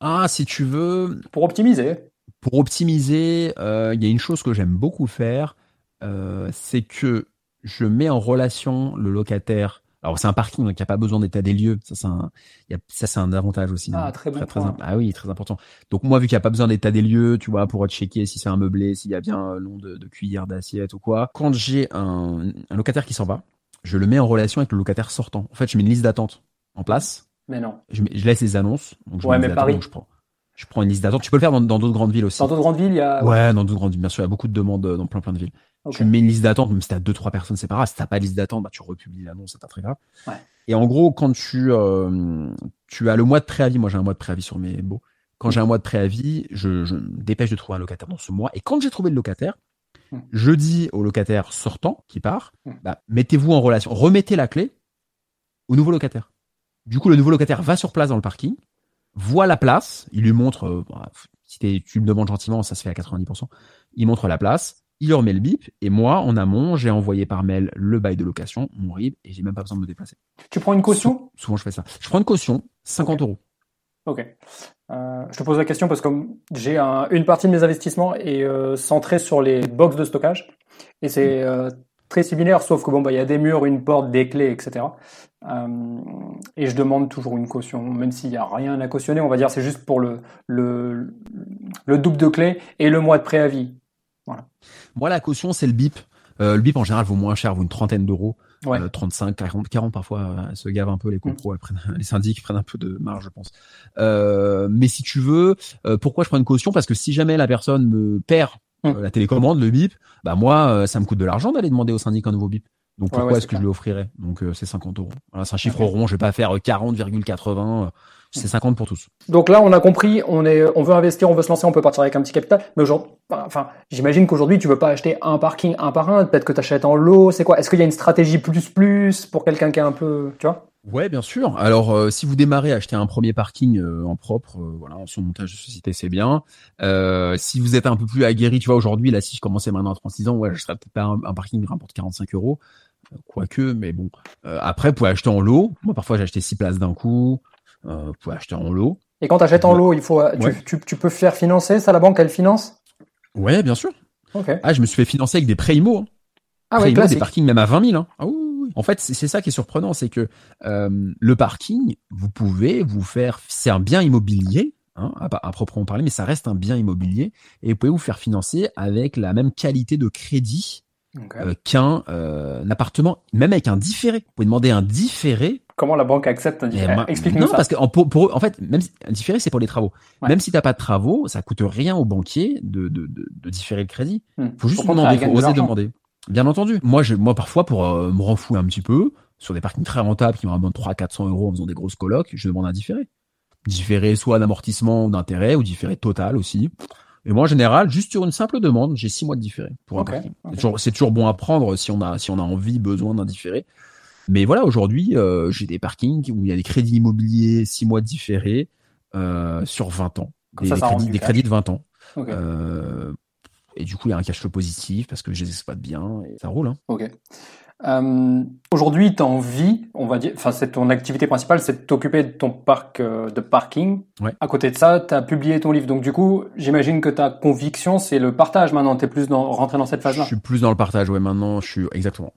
Ah, si tu veux. Pour optimiser. Pour optimiser, il euh, y a une chose que j'aime beaucoup faire, euh, c'est que je mets en relation le locataire. Alors c'est un parking, donc il n'y a pas besoin d'état des lieux. Ça c'est un, y a, ça c'est un avantage aussi. Ah très bon. Très, très, ah oui, très important. Donc moi vu qu'il n'y a pas besoin d'état des lieux, tu vois, pour checker si c'est un meublé, s'il y a bien le nom de, de cuillère, d'assiette ou quoi. Quand j'ai un, un locataire qui s'en va, je le mets en relation avec le locataire sortant. En fait, je mets une liste d'attente en place. Mais non. Je, mets, je laisse les annonces. Donc je ouais, mais Paris. Donc je prends. Je prends une liste d'attente. Tu peux le faire dans, dans d'autres grandes villes aussi. Dans d'autres grandes villes, il y a. Ouais, dans d'autres grandes villes, bien sûr. Il y a beaucoup de demandes dans plein, plein de villes. Okay. Tu mets une liste d'attente, même si t'as deux, trois personnes, c'est pas grave. Si t'as pas de liste d'attente, bah, tu republies l'annonce, c'est pas très grave. Ouais. Et en gros, quand tu, euh, tu as le mois de préavis, moi j'ai un mois de préavis sur mes baux. Quand mmh. j'ai un mois de préavis, je, je me dépêche de trouver un locataire dans ce mois. Et quand j'ai trouvé le locataire, mmh. je dis au locataire sortant qui part, mmh. bah, mettez-vous en relation, remettez la clé au nouveau locataire. Du coup, le nouveau locataire va sur place dans le parking, voit la place, il lui montre, euh, bah, si t'es, tu me demandes gentiment, ça se fait à quatre-vingt-dix pour cent, il montre la place, il leur met le bip, et moi, en amont, j'ai envoyé par mail le bail de location, mon R I B, et j'ai même pas besoin de me déplacer. Tu prends une caution ? Sou- Souvent, je fais ça. Je prends une caution, cinquante euros. Ok. Euh, je te pose la question parce que j'ai un, une partie de mes investissements est euh, centrée sur les box de stockage, et c'est euh, très similaire, sauf que bon, bah, y a des murs, une porte, des clés, et cetera. Euh, et je demande toujours une caution, même s'il n'y a rien à cautionner, on va dire c'est juste pour le, le, le double de clés et le mois de préavis. Voilà. Moi, la caution, c'est le bip. Euh, le bip, en général, vaut moins cher, vaut une trentaine d'euros. Ouais. Euh, trente-cinq, quarante, quarante parfois, euh, se gavent un peu les compros, mmh. prennent, les syndics prennent un peu de marge, je pense. Euh, mais si tu veux, euh, pourquoi je prends une caution ? Parce que si jamais la personne me perd mmh. euh, la télécommande, le bip, bah moi, euh, ça me coûte de l'argent d'aller demander au syndic un nouveau bip. Donc pourquoi ouais, ouais, est-ce que clair. Je lui offrirais ? Donc euh, c'est cinquante euros. Voilà, c'est un chiffre okay. rond, je vais pas faire quarante virgule quatre-vingts. Euh, c'est cinquante pour tous. Donc là, on a compris, on est, on veut investir, on veut se lancer, on peut partir avec un petit capital. Mais aujourd'hui, enfin, j'imagine qu'aujourd'hui, tu veux pas acheter un parking un par un. Peut-être que tu achètes en lot. C'est quoi ? Est-ce qu'il y a une stratégie plus plus pour quelqu'un qui est un peu, tu vois ? Ouais, bien sûr. Alors, euh, si vous démarrez à acheter un premier parking euh, en propre, euh, voilà, en surmontage de société, c'est bien. Euh, si vous êtes un peu plus aguerri, tu vois, aujourd'hui, là, si je commençais maintenant à trente-six ans, ouais, je serais peut-être pas un, un parking qui rapporte quarante-cinq euros, euh, quoique. Mais bon, euh, après, vous pouvez acheter en lot. Moi, parfois, j'ai acheté six places d'un coup. Euh, vous pouvez acheter en lot. Et quand tu achètes en lot, il faut, tu, ouais. tu, tu peux faire financer ça, la banque, elle finance ? Ouais, bien sûr. Okay. Ah, je me suis fait financer avec des prêts immo. Hein. Ah ouais, classique. Des parkings même à vingt mille. Hein. Ah oui, oui, oui. En fait, c'est, c'est ça qui est surprenant, c'est que euh, le parking, vous pouvez vous faire... C'est un bien immobilier, hein, à, à proprement parler, mais ça reste un bien immobilier. Et vous pouvez vous faire financer avec la même qualité de crédit okay. euh, qu'un euh, appartement, même avec un différé. Vous pouvez demander un différé. Comment la banque accepte un différé ? Explique-nous ça. Non, parce que pour, pour eux, en fait, même si, un différé, c'est pour les travaux. Ouais. Même si tu n'as pas de travaux, ça ne coûte rien au banquier de, de, de, de différer le crédit. Il hmm. faut juste pour demander, il faut oser demander. Bien entendu. Moi, je, moi parfois, pour euh, me renfouer un petit peu, sur des parkings très rentables qui me ramènent trois cents à quatre cents euros en faisant des grosses colocs, je demande un différé. Différé soit d'amortissement ou d'intérêt, ou différé total aussi. Et moi, en général, juste sur une simple demande, j'ai six mois de différé pour un okay. parking. Okay. C'est, toujours, c'est toujours bon à prendre si on a, si on a envie, besoin d'un différé. Mais voilà, aujourd'hui, euh, j'ai des parkings où il y a des crédits immobiliers six mois différés euh, sur vingt ans. Comme des, ça, ça des, crédits, des crédits de vingt ans. Okay. Euh, et du coup, il y a un cash flow positif parce que je les exploite bien et ça roule. Hein. Ok. Euh, aujourd'hui, tu as envie, on va dire, enfin, c'est ton activité principale, c'est de t'occuper de ton parc euh, de parking. Ouais. À côté de ça, tu as publié ton livre. Donc, du coup, j'imagine que ta conviction, c'est le partage maintenant. Tu es plus dans, rentré dans cette phase-là. Je suis plus dans le partage, ouais, maintenant, je suis exactement.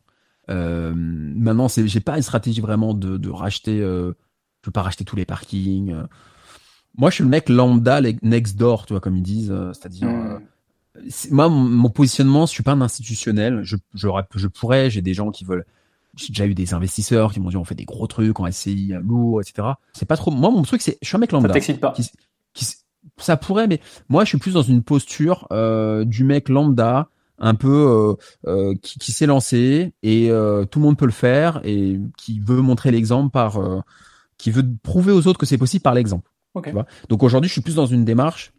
Euh, maintenant, c'est, j'ai pas une stratégie vraiment de, de racheter. Euh, je veux pas racheter tous les parkings. Euh. Moi, je suis le mec lambda, next door, tu vois, comme ils disent. Euh, c'est-à-dire, euh, c'est, moi, mon, mon positionnement, je suis pas un institutionnel. Je, je, je pourrais. J'ai des gens qui veulent. J'ai déjà eu des investisseurs qui m'ont dit on fait des gros trucs en S C I lourd, et cetera. C'est pas trop. Moi, mon truc, c'est je suis un mec lambda. Ça t'excite pas. Qui, qui, ça pourrait, mais moi, je suis plus dans une posture euh, du mec lambda. Un peu euh, euh, qui, qui s'est lancé et euh, tout le monde peut le faire et qui veut montrer l'exemple par, euh, qui veut prouver aux autres que c'est possible par l'exemple. Okay. Tu vois ? Donc aujourd'hui, je suis plus dans une démarche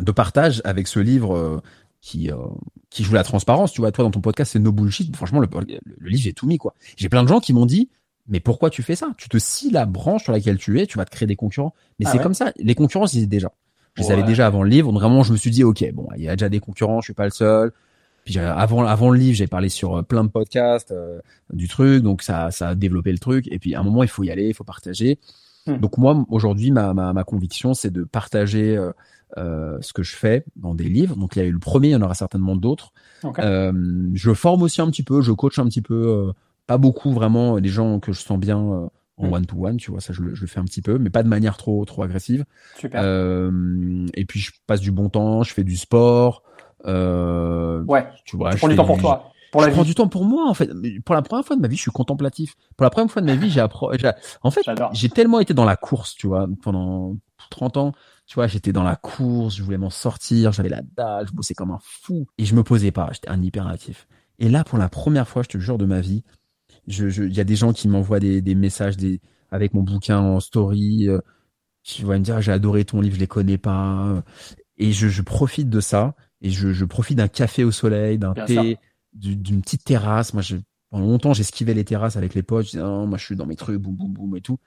de partage avec ce livre euh, qui euh, qui joue la transparence. Tu vois, toi dans ton podcast, c'est no bullshit. Franchement, le, le, le livre, j'ai tout mis quoi. J'ai plein de gens qui m'ont dit. Mais pourquoi tu fais ça ? Tu te scies la branche sur laquelle tu es, tu vas te créer des concurrents. Mais ah c'est ouais. comme ça. Les concurrents, ils étaient déjà. Je ouais. les avais déjà avant le livre. Donc vraiment, je me suis dit, ok, bon, il y a déjà des concurrents, je suis pas le seul. Puis avant avant le livre, j'ai parlé sur plein de podcasts euh, du truc, donc ça ça a développé le truc. Et puis à un moment, il faut y aller, il faut partager. Mmh. Donc moi aujourd'hui, ma ma, ma conviction, c'est de partager euh, euh, ce que je fais dans des livres. Donc il y a eu le premier, il y en aura certainement d'autres. Okay. Euh, je forme aussi un petit peu, je coach un petit peu, euh, pas beaucoup vraiment les gens que je sens bien euh, en mmh. one to one, tu vois, ça je le je le fais un petit peu, mais pas de manière trop trop agressive. Super. Euh, et puis je passe du bon temps, je fais du sport. Euh, ouais, tu vois, tu prends du temps pour toi. Pour je la prends vie. Du temps pour moi en fait. Pour la première fois de ma vie, je suis contemplatif. Pour la première fois de ma vie, j'ai appro... j'ai... en fait, J'adore. J'ai tellement été dans la course, tu vois, pendant trente ans, tu vois, j'étais dans la course, je voulais m'en sortir, j'avais la dalle, je bossais comme un fou et je me posais pas, j'étais un hyperactif. Et là pour la première fois, je te jure de ma vie, je je il y a des gens qui m'envoient des des messages des avec mon bouquin en story, euh, qui vont me dire j'ai adoré ton livre, je les connais pas et je je profite de ça. Et je, je profite d'un café au soleil, d'un Bien thé, du, d'une petite terrasse. Moi, je, pendant longtemps, j'esquivais les terrasses avec les potes. Je disais, non, moi, je suis dans mes trucs, boum, boum, boum et tout.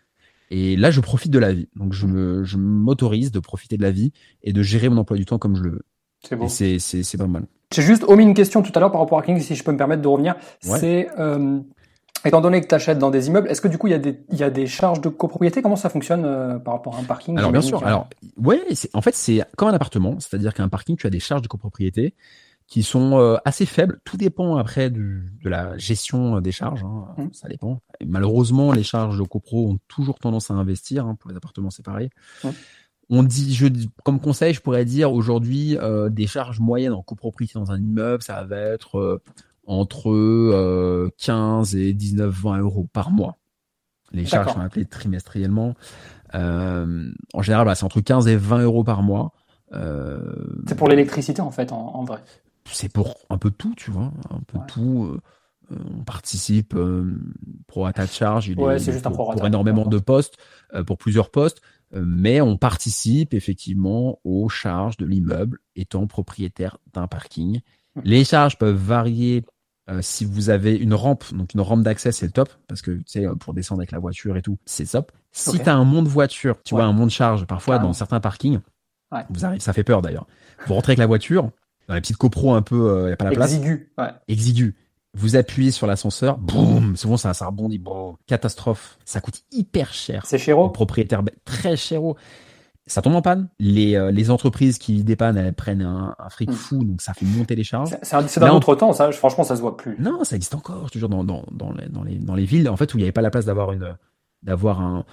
Et là, je profite de la vie. Donc, je, me, je m'autorise de profiter de la vie et de gérer mon emploi du temps comme je le veux. C'est bon. Et c'est, c'est, c'est pas mal. J'ai juste omis une question tout à l'heure par rapport à King, si je peux me permettre de revenir. Ouais. C'est, euh, étant donné que tu achètes dans des immeubles, est-ce que du coup, il y a des, il y a des charges de copropriété? Comment ça fonctionne euh, par rapport à un parking? Alors, bien sûr. Alors, ouais, c'est, en fait, c'est comme un appartement. C'est-à-dire qu'un parking, tu as des charges de copropriété qui sont euh, assez faibles. Tout dépend après du, de la gestion des charges. Hein. Mmh. Ça dépend. Et malheureusement, les charges de copro ont toujours tendance à investir. Hein. Pour les appartements, c'est pareil. Mmh. On dit, je, comme conseil, je pourrais dire aujourd'hui, euh, des charges moyennes en copropriété dans un immeuble, ça va être euh, entre euh, quinze et dix-neuf, vingt euros par mois. Les D'accord. charges sont appelées trimestriellement. Euh, en général, bah, c'est entre quinze et vingt euros par mois. Euh, c'est pour l'électricité, en fait, en, en vrai. C'est pour un peu tout, tu vois, un peu ouais. tout. Euh, on participe euh, pro à tas de charges, il ouais, est, c'est juste pour, un pro pour énormément de postes, euh, pour plusieurs postes, euh, mais on participe effectivement aux charges de l'immeuble étant propriétaire d'un parking. Mmh. Les charges peuvent varier euh, si vous avez une rampe, donc une rampe d'accès, c'est le top, parce que tu sais, pour descendre avec la voiture et tout, c'est top. Si okay. tu as un mont de voiture, tu ouais. vois, un mont de charge, parfois ah, dans ouais. certains parkings, ouais. vous arrive, ça fait peur d'ailleurs. Vous rentrez avec la voiture. Dans les petites copros un peu, il euh, n'y a pas la place. Exigu. Ouais. Exigu. Vous appuyez sur l'ascenseur, boum, souvent ça, ça rebondit, boum, catastrophe. Ça coûte hyper cher. C'est chéro. Le propriétaire, très chéro. Ça tombe en panne. Les, euh, les entreprises qui dépannent, elles prennent un, un fric mmh. fou, donc ça fait monter les charges. C'est, c'est, c'est d'un Là, autre on... temps, ça. Franchement, ça se voit plus. Non, ça existe encore, toujours dans, dans, dans, les, dans, les, dans les villes, en fait, où il n'y avait pas la place d'avoir une, d'avoir un,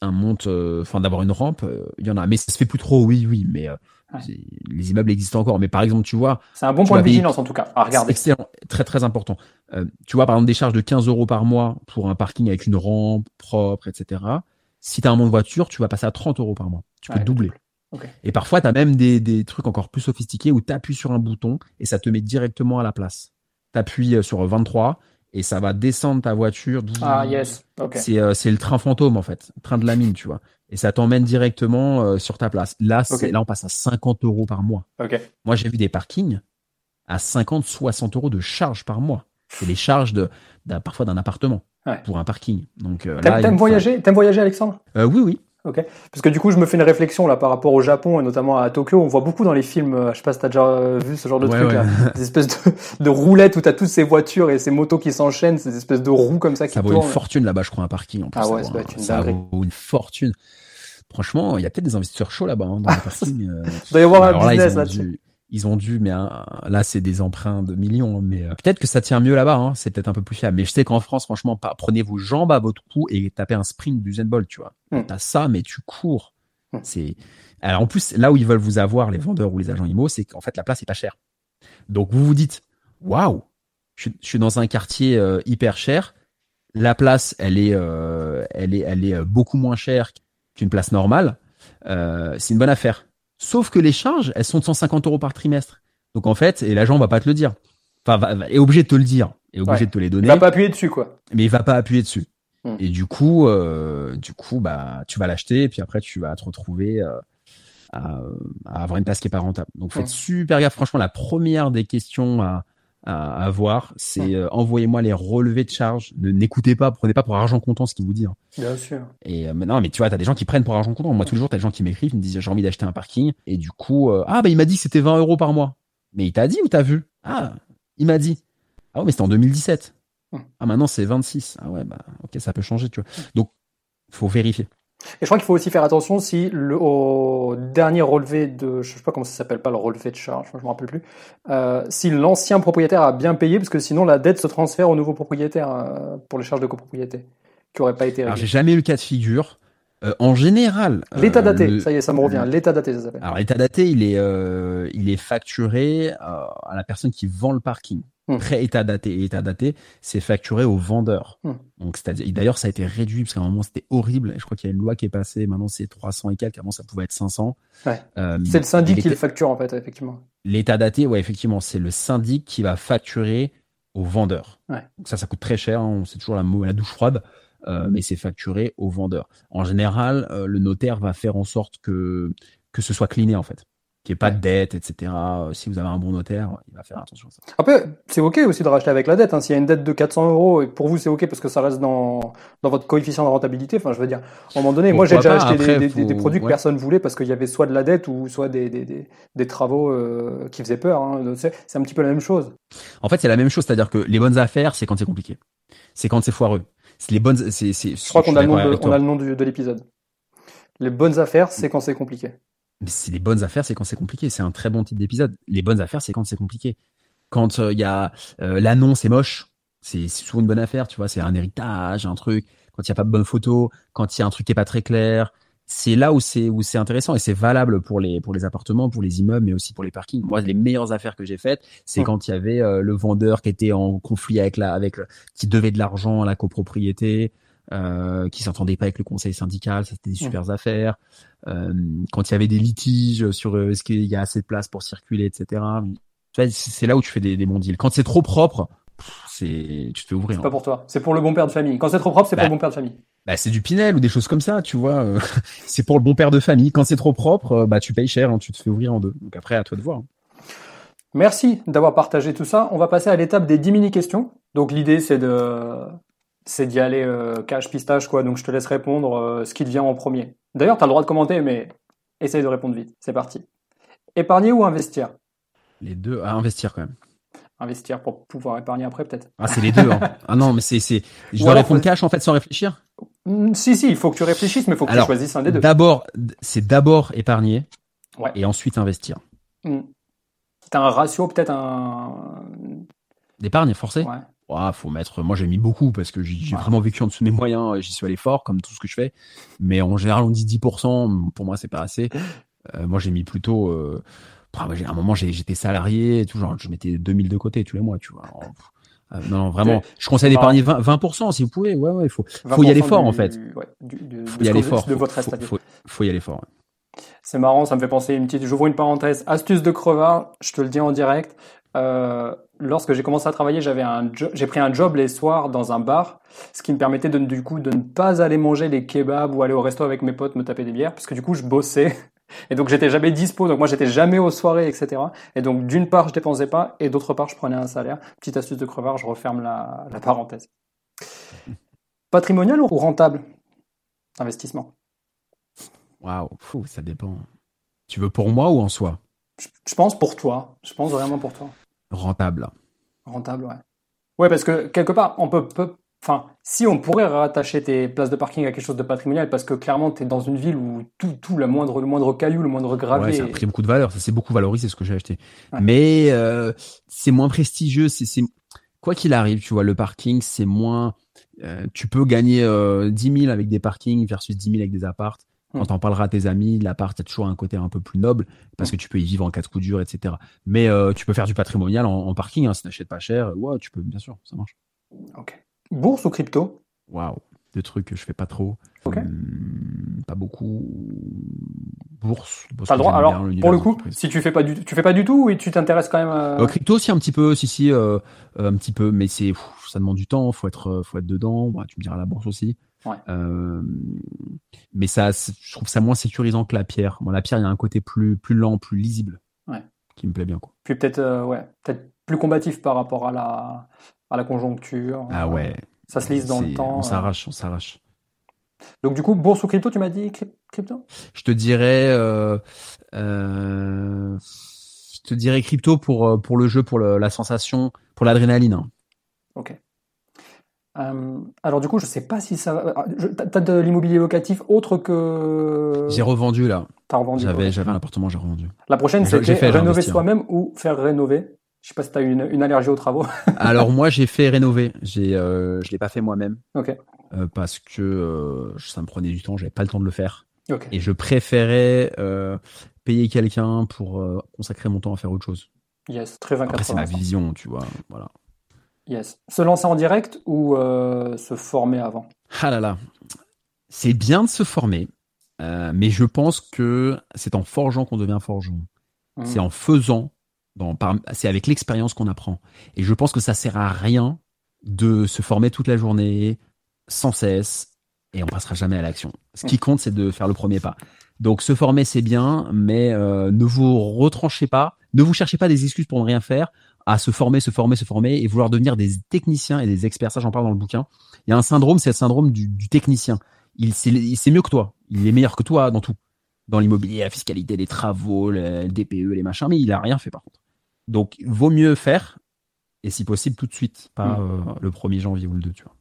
un monte, enfin, euh, d'avoir une rampe, il euh, y en a. Mais ça se fait plus trop, oui, oui, mais. Euh, Ouais. Les immeubles existent encore, mais par exemple, tu vois, c'est un bon point de vigilance en tout cas. À regarder, c'est excellent, très très important. Euh, tu vois, par exemple, des charges de quinze euros par mois pour un parking avec une rampe propre, et cetera. Si t'as un monte voiture, tu vas passer à trente euros par mois. Tu peux ouais, doubler. Okay. Et parfois, t'as même des, des trucs encore plus sophistiqués où t'appuies sur un bouton et ça te met directement à la place. T'appuies sur vingt-trois et ça va descendre ta voiture. Ah yes. Okay. C'est euh, c'est le train fantôme en fait, le train de la mine, tu vois. Et ça t'emmène directement euh, sur ta place. Là, c'est, okay. là, on passe à cinquante euros par mois. Okay. Moi, j'ai vu des parkings à cinquante, soixante euros de charges par mois. C'est les charges de, de, parfois d'un appartement ouais. pour un parking. Donc, euh, t'aimes, là, t'aimes, voyager, t'aimes voyager, Alexandre ? euh, Oui, oui. Okay. Parce que du coup, je me fais une réflexion là par rapport au Japon et notamment à Tokyo. On voit beaucoup dans les films, euh, je sais pas si t'as déjà euh, vu ce genre de ouais, truc, ouais. Là, des espèces de, de roulettes où t'as toutes ces voitures et ces motos qui s'enchaînent, ces espèces de roues comme ça qui tournent. Ça vaut tournent. Une fortune là-bas, je crois, un parking en plus. Ah ouais, ça, ça, un, une ça vaut une fortune. Franchement, il y a peut-être des investisseurs chauds là-bas hein, dans les parkings. Euh, il doit y avoir un business là-dessus. Là, ils ont dû, mais hein, là, c'est des emprunts de millions. Mais euh, peut-être que ça tient mieux là-bas. Hein, c'est peut-être un peu plus fiable. Mais je sais qu'en France, franchement, pas, prenez vos jambes à votre cou et tapez un sprint du Zenbolt, tu vois. Mm. T'as ça, mais tu cours. Mm. C'est... Alors, en plus, là où ils veulent vous avoir, les vendeurs ou les agents immo, c'est qu'en fait, la place n'est pas chère. Donc, vous vous dites, waouh, je, je suis dans un quartier euh, hyper cher. La place, elle est, euh, elle est, elle est euh, beaucoup moins chère qu'une place normale. Euh, c'est une bonne affaire. Sauf que les charges, elles sont de cent cinquante euros par trimestre. Donc en fait, et l'agent va pas te le dire. Enfin, va, va, est obligé de te le dire, est obligé ouais. de te les donner. Il va pas appuyer dessus, quoi. Mais il va pas appuyer dessus. Mmh. Et du coup, euh, du coup, bah, tu vas l'acheter et puis après, tu vas te retrouver euh, à, à avoir une place qui est pas rentable. Donc faites mmh. super gaffe. Franchement, la première des questions à à avoir, c'est euh, envoyez-moi les relevés de charges. Ne n'écoutez pas, prenez pas pour argent comptant ce qu'ils vous disent. Hein. Bien sûr. Et euh, non, mais tu vois, t'as des gens qui prennent pour argent comptant. Moi, tous les jours, t'as des gens qui m'écrivent, ils me disent j'ai envie d'acheter un parking. Et du coup, euh, ah bah il m'a dit que c'était vingt euros par mois. Mais il t'a dit ou t'as vu ? Ah, il m'a dit. Ah ouais, mais c'était en deux mille dix-sept. Ah maintenant c'est vingt-six. Ah ouais, bah ok, ça peut changer, tu vois. Donc faut vérifier. Et je crois qu'il faut aussi faire attention si le, au dernier relevé de, je sais pas comment ça s'appelle, pas le relevé de charge, je me rappelle plus, euh, si l'ancien propriétaire a bien payé, parce que sinon la dette se transfère au nouveau propriétaire euh, pour les charges de copropriété qui n'auraient pas été réglées. Alors j'ai jamais eu le cas de figure. Euh, en général, l'état euh, daté, le... ça y est, ça me revient. L'état daté, ça s'appelle. Alors l'état daté, il est, euh, il est facturé euh, à la personne qui vend le parking. Hum. Pré-état daté et état daté, c'est facturé au vendeur. Hum. Donc, c'est-à-dire, d'ailleurs, ça a été réduit parce qu'à un moment, c'était horrible. Je crois qu'il y a une loi qui est passée. Maintenant, c'est trois cents et quelques. Avant, ça pouvait être cinq cents. Ouais. Euh, c'est le syndic qui le facture, en fait, effectivement. L'état daté, ouais, effectivement, c'est le syndic qui va facturer au vendeur. Ouais. Donc, ça, ça coûte très cher. Hein. C'est toujours la, la douche froide, euh, mais c'est facturé au vendeur. En général, euh, le notaire va faire en sorte que, que ce soit cleané, en fait. qu'il n'y ait pas de dette, et cetera. Si vous avez un bon notaire, il va faire attention à ça. Après, c'est OK aussi de racheter avec la dette. Hein. S'il y a une dette de quatre cents euros, et pour vous, c'est OK parce que ça reste dans, dans votre coefficient de rentabilité. Enfin, je veux dire, à un moment donné, moi, j'ai déjà acheté des, des, faut... des produits que ouais. personne ne voulait parce qu'il y avait soit de la dette ou soit des, des, des, des travaux euh, qui faisaient peur. Hein. C'est, c'est un petit peu la même chose. En fait, c'est la même chose. C'est-à-dire que les bonnes affaires, c'est quand c'est compliqué. C'est quand c'est foireux. C'est les bonnes, c'est, c'est, je crois qu'on a le nom, de, on a le nom du, de l'épisode. Les bonnes affaires, c'est quand c'est compliqué. Les bonnes affaires, c'est quand c'est compliqué. C'est un très bon titre d'épisode. Les bonnes affaires, c'est quand c'est compliqué. Quand il euh, y a euh, l'annonce est moche, c'est, c'est souvent une bonne affaire, tu vois. C'est un héritage, un truc. Quand il n'y a pas de bonne photo, quand il y a un truc qui n'est pas très clair, c'est là où c'est, où c'est intéressant. Et c'est valable pour les, pour les appartements, pour les immeubles, mais aussi pour les parkings. Moi, les meilleures affaires que j'ai faites, c'est mmh. quand il y avait euh, le vendeur qui était en conflit avec la, avec le, qui devait de l'argent à la copropriété. Euh, qui s'entendaient pas avec le conseil syndical, ça c'était des super mmh. affaires. Euh, quand il y avait des litiges sur euh, est-ce qu'il y a assez de place pour circuler, et cetera. Tu vois, c'est là où tu fais des, des bons deals. Quand c'est trop propre, pff, c'est tu te fais ouvrir. C'est hein. pas pour toi. C'est pour le bon père de famille. Quand c'est trop propre, c'est bah, pour le bon père de famille. Bah c'est du Pinel ou des choses comme ça, tu vois. C'est pour le bon père de famille. Quand c'est trop propre, bah tu payes cher, hein, tu te fais ouvrir en deux. Donc après, à toi de voir. Hein. Merci d'avoir partagé tout ça. On va passer à l'étape des dix mini questions. Donc l'idée c'est de c'est d'y aller euh, cash, pistache, quoi. Donc, je te laisse répondre euh, ce qui te vient en premier. D'ailleurs, tu as le droit de commenter, mais essaye de répondre vite. C'est parti. Épargner ou investir ? Les deux. Ah, investir, quand même. Investir pour pouvoir épargner après, peut-être. Ah, c'est les deux. Hein. Ah non, mais c'est... c'est... Je dois voilà, répondre faut... cash, en fait, sans réfléchir ? Si, si, il faut que tu réfléchisses, mais il faut que Alors, tu choisisses un des deux. D'abord, c'est d'abord épargner ouais. et ensuite investir. Mmh. Tu as un ratio, peut-être un... D'épargne, forcé ? Ouais. Ah, faut mettre. Moi, j'ai mis beaucoup parce que j'ai, j'ai ouais. vraiment vécu en dessous de mes moyens. J'y suis allé fort, comme tout ce que je fais. Mais en général, on dit dix pour cent. Pour moi, c'est pas assez. Euh, moi, j'ai mis plutôt. Euh... Enfin, moi, j'ai, à un moment, j'ai, j'étais salarié et tout. Genre, je mettais deux mille de côté tous les mois, tu vois. Euh, non, vraiment. Je conseille d'épargner vingt pour cent si vous pouvez. Ouais, ouais, il faut, faut y aller fort, du, en fait. Ouais, du, du, faut y aller fort. De votre reste à vie. Faut, faut, faut y aller fort. Ouais. C'est marrant, ça me fait penser une petite. J'ouvre une parenthèse. Astuce de crevard, je te le dis en direct. Euh, lorsque j'ai commencé à travailler, j'avais un jo- j'ai pris un job les soirs dans un bar, ce qui me permettait de, du coup de ne pas aller manger les kebabs ou aller au resto avec mes potes me taper des bières, parce que du coup je bossais et donc j'étais jamais dispo, donc moi j'étais jamais aux soirées, et cetera. Et donc d'une part je dépensais pas et d'autre part je prenais un salaire. Petite astuce de crevard, je referme la, la parenthèse. Patrimonial ou rentable ? Investissement. Waouh, fou, ça dépend. Tu veux pour moi ou en soi ? je, je pense pour toi. Je pense vraiment pour toi. Rentable. Rentable, ouais. Ouais, parce que quelque part, on peut, peut, enfin, si on pourrait rattacher tes places de parking à quelque chose de patrimonial, parce que clairement, t'es dans une ville où tout, tout, le moindre, le moindre caillou, le moindre gravier. Ouais, ça a pris beaucoup de valeur. Ça s'est beaucoup valorisé, ce que j'ai acheté. Ouais. Mais euh, c'est moins prestigieux. C'est, c'est quoi qu'il arrive, tu vois, le parking, c'est moins. Euh, tu peux gagner euh, dix mille avec des parkings versus dix mille avec des apparts. Quand t'en parleras à tes amis, l'appart, t'as toujours un côté un peu plus noble parce que tu peux y vivre en quatre coups durs, et cetera. Mais euh, tu peux faire du patrimonial en, en parking, hein, si t'achètes pas cher. Ouais, tu peux, bien sûr, ça marche. Ok. Bourse ou crypto ? Waouh, deux trucs que je fais pas trop. Ok. Hum, pas beaucoup. Bourse. T'as le droit. Alors, pour le coup, si tu fais pas du, tu fais pas du tout et tu t'intéresses quand même. À... Euh, crypto aussi un petit peu, si si, euh, un petit peu, mais c'est, pff, ça demande du temps. Faut être, faut être dedans. Bah, tu me diras la bourse aussi. Ouais. Euh, mais ça, je trouve ça moins sécurisant que la pierre. Bon, la pierre, il y a un côté plus, plus lent, plus lisible, ouais. qui me plaît bien, quoi. Puis peut-être, euh, ouais, peut-être plus combatif par rapport à la, à la conjoncture. Ah ouais. Ça se lisse dans C'est, le temps. On euh... s'arrache, on s'arrache. Donc du coup, bourse ou crypto, tu m'as dit crypto ? Je te dirais, euh, euh, je te dirais crypto pour pour le jeu, pour le, la sensation, pour l'adrénaline. Hein. Ok. Euh, alors du coup, je sais pas si ça va. Je... T'as de l'immobilier locatif autre que. J'ai revendu là. T'as revendu. J'avais, j'avais un appartement, j'ai revendu. La prochaine, c'est rénover investir. Soi-même ou faire rénover. Je sais pas si t'as une une allergie aux travaux. Alors moi, j'ai fait rénover. J'ai, euh, je l'ai pas fait moi-même. Ok. Euh, parce que euh, ça me prenait du temps, j'avais pas le temps de le faire. Ok. Et je préférais euh, payer quelqu'un pour euh, consacrer mon temps à faire autre chose. Yes, très vingt-quatre. Après, c'est ma vision, tu vois. Voilà. Yes. Se lancer en direct ou euh, se former avant ? Ah là là, c'est bien de se former, euh, mais je pense que c'est en forgeant qu'on devient forgeron. Mmh. C'est en faisant, dans, par, c'est avec l'expérience qu'on apprend. Et je pense que ça sert à rien de se former toute la journée, sans cesse, et on passera jamais à l'action. Ce qui compte, c'est de faire le premier pas. Donc, se former, c'est bien, mais euh, ne vous retranchez pas, ne vous cherchez pas des excuses pour ne rien faire, à se former, se former, se former et vouloir devenir des techniciens et des experts. Ça, j'en parle dans le bouquin. Il y a un syndrome, c'est le syndrome du, du technicien. Il c'est, il, c'est mieux que toi. Il est meilleur que toi dans tout. Dans l'immobilier, la fiscalité, les travaux, le D P E, les machins, mais il a rien fait par contre. Donc, vaut mieux faire et si possible tout de suite, pas mmh. euh, le premier janvier ou le deux, tu vois.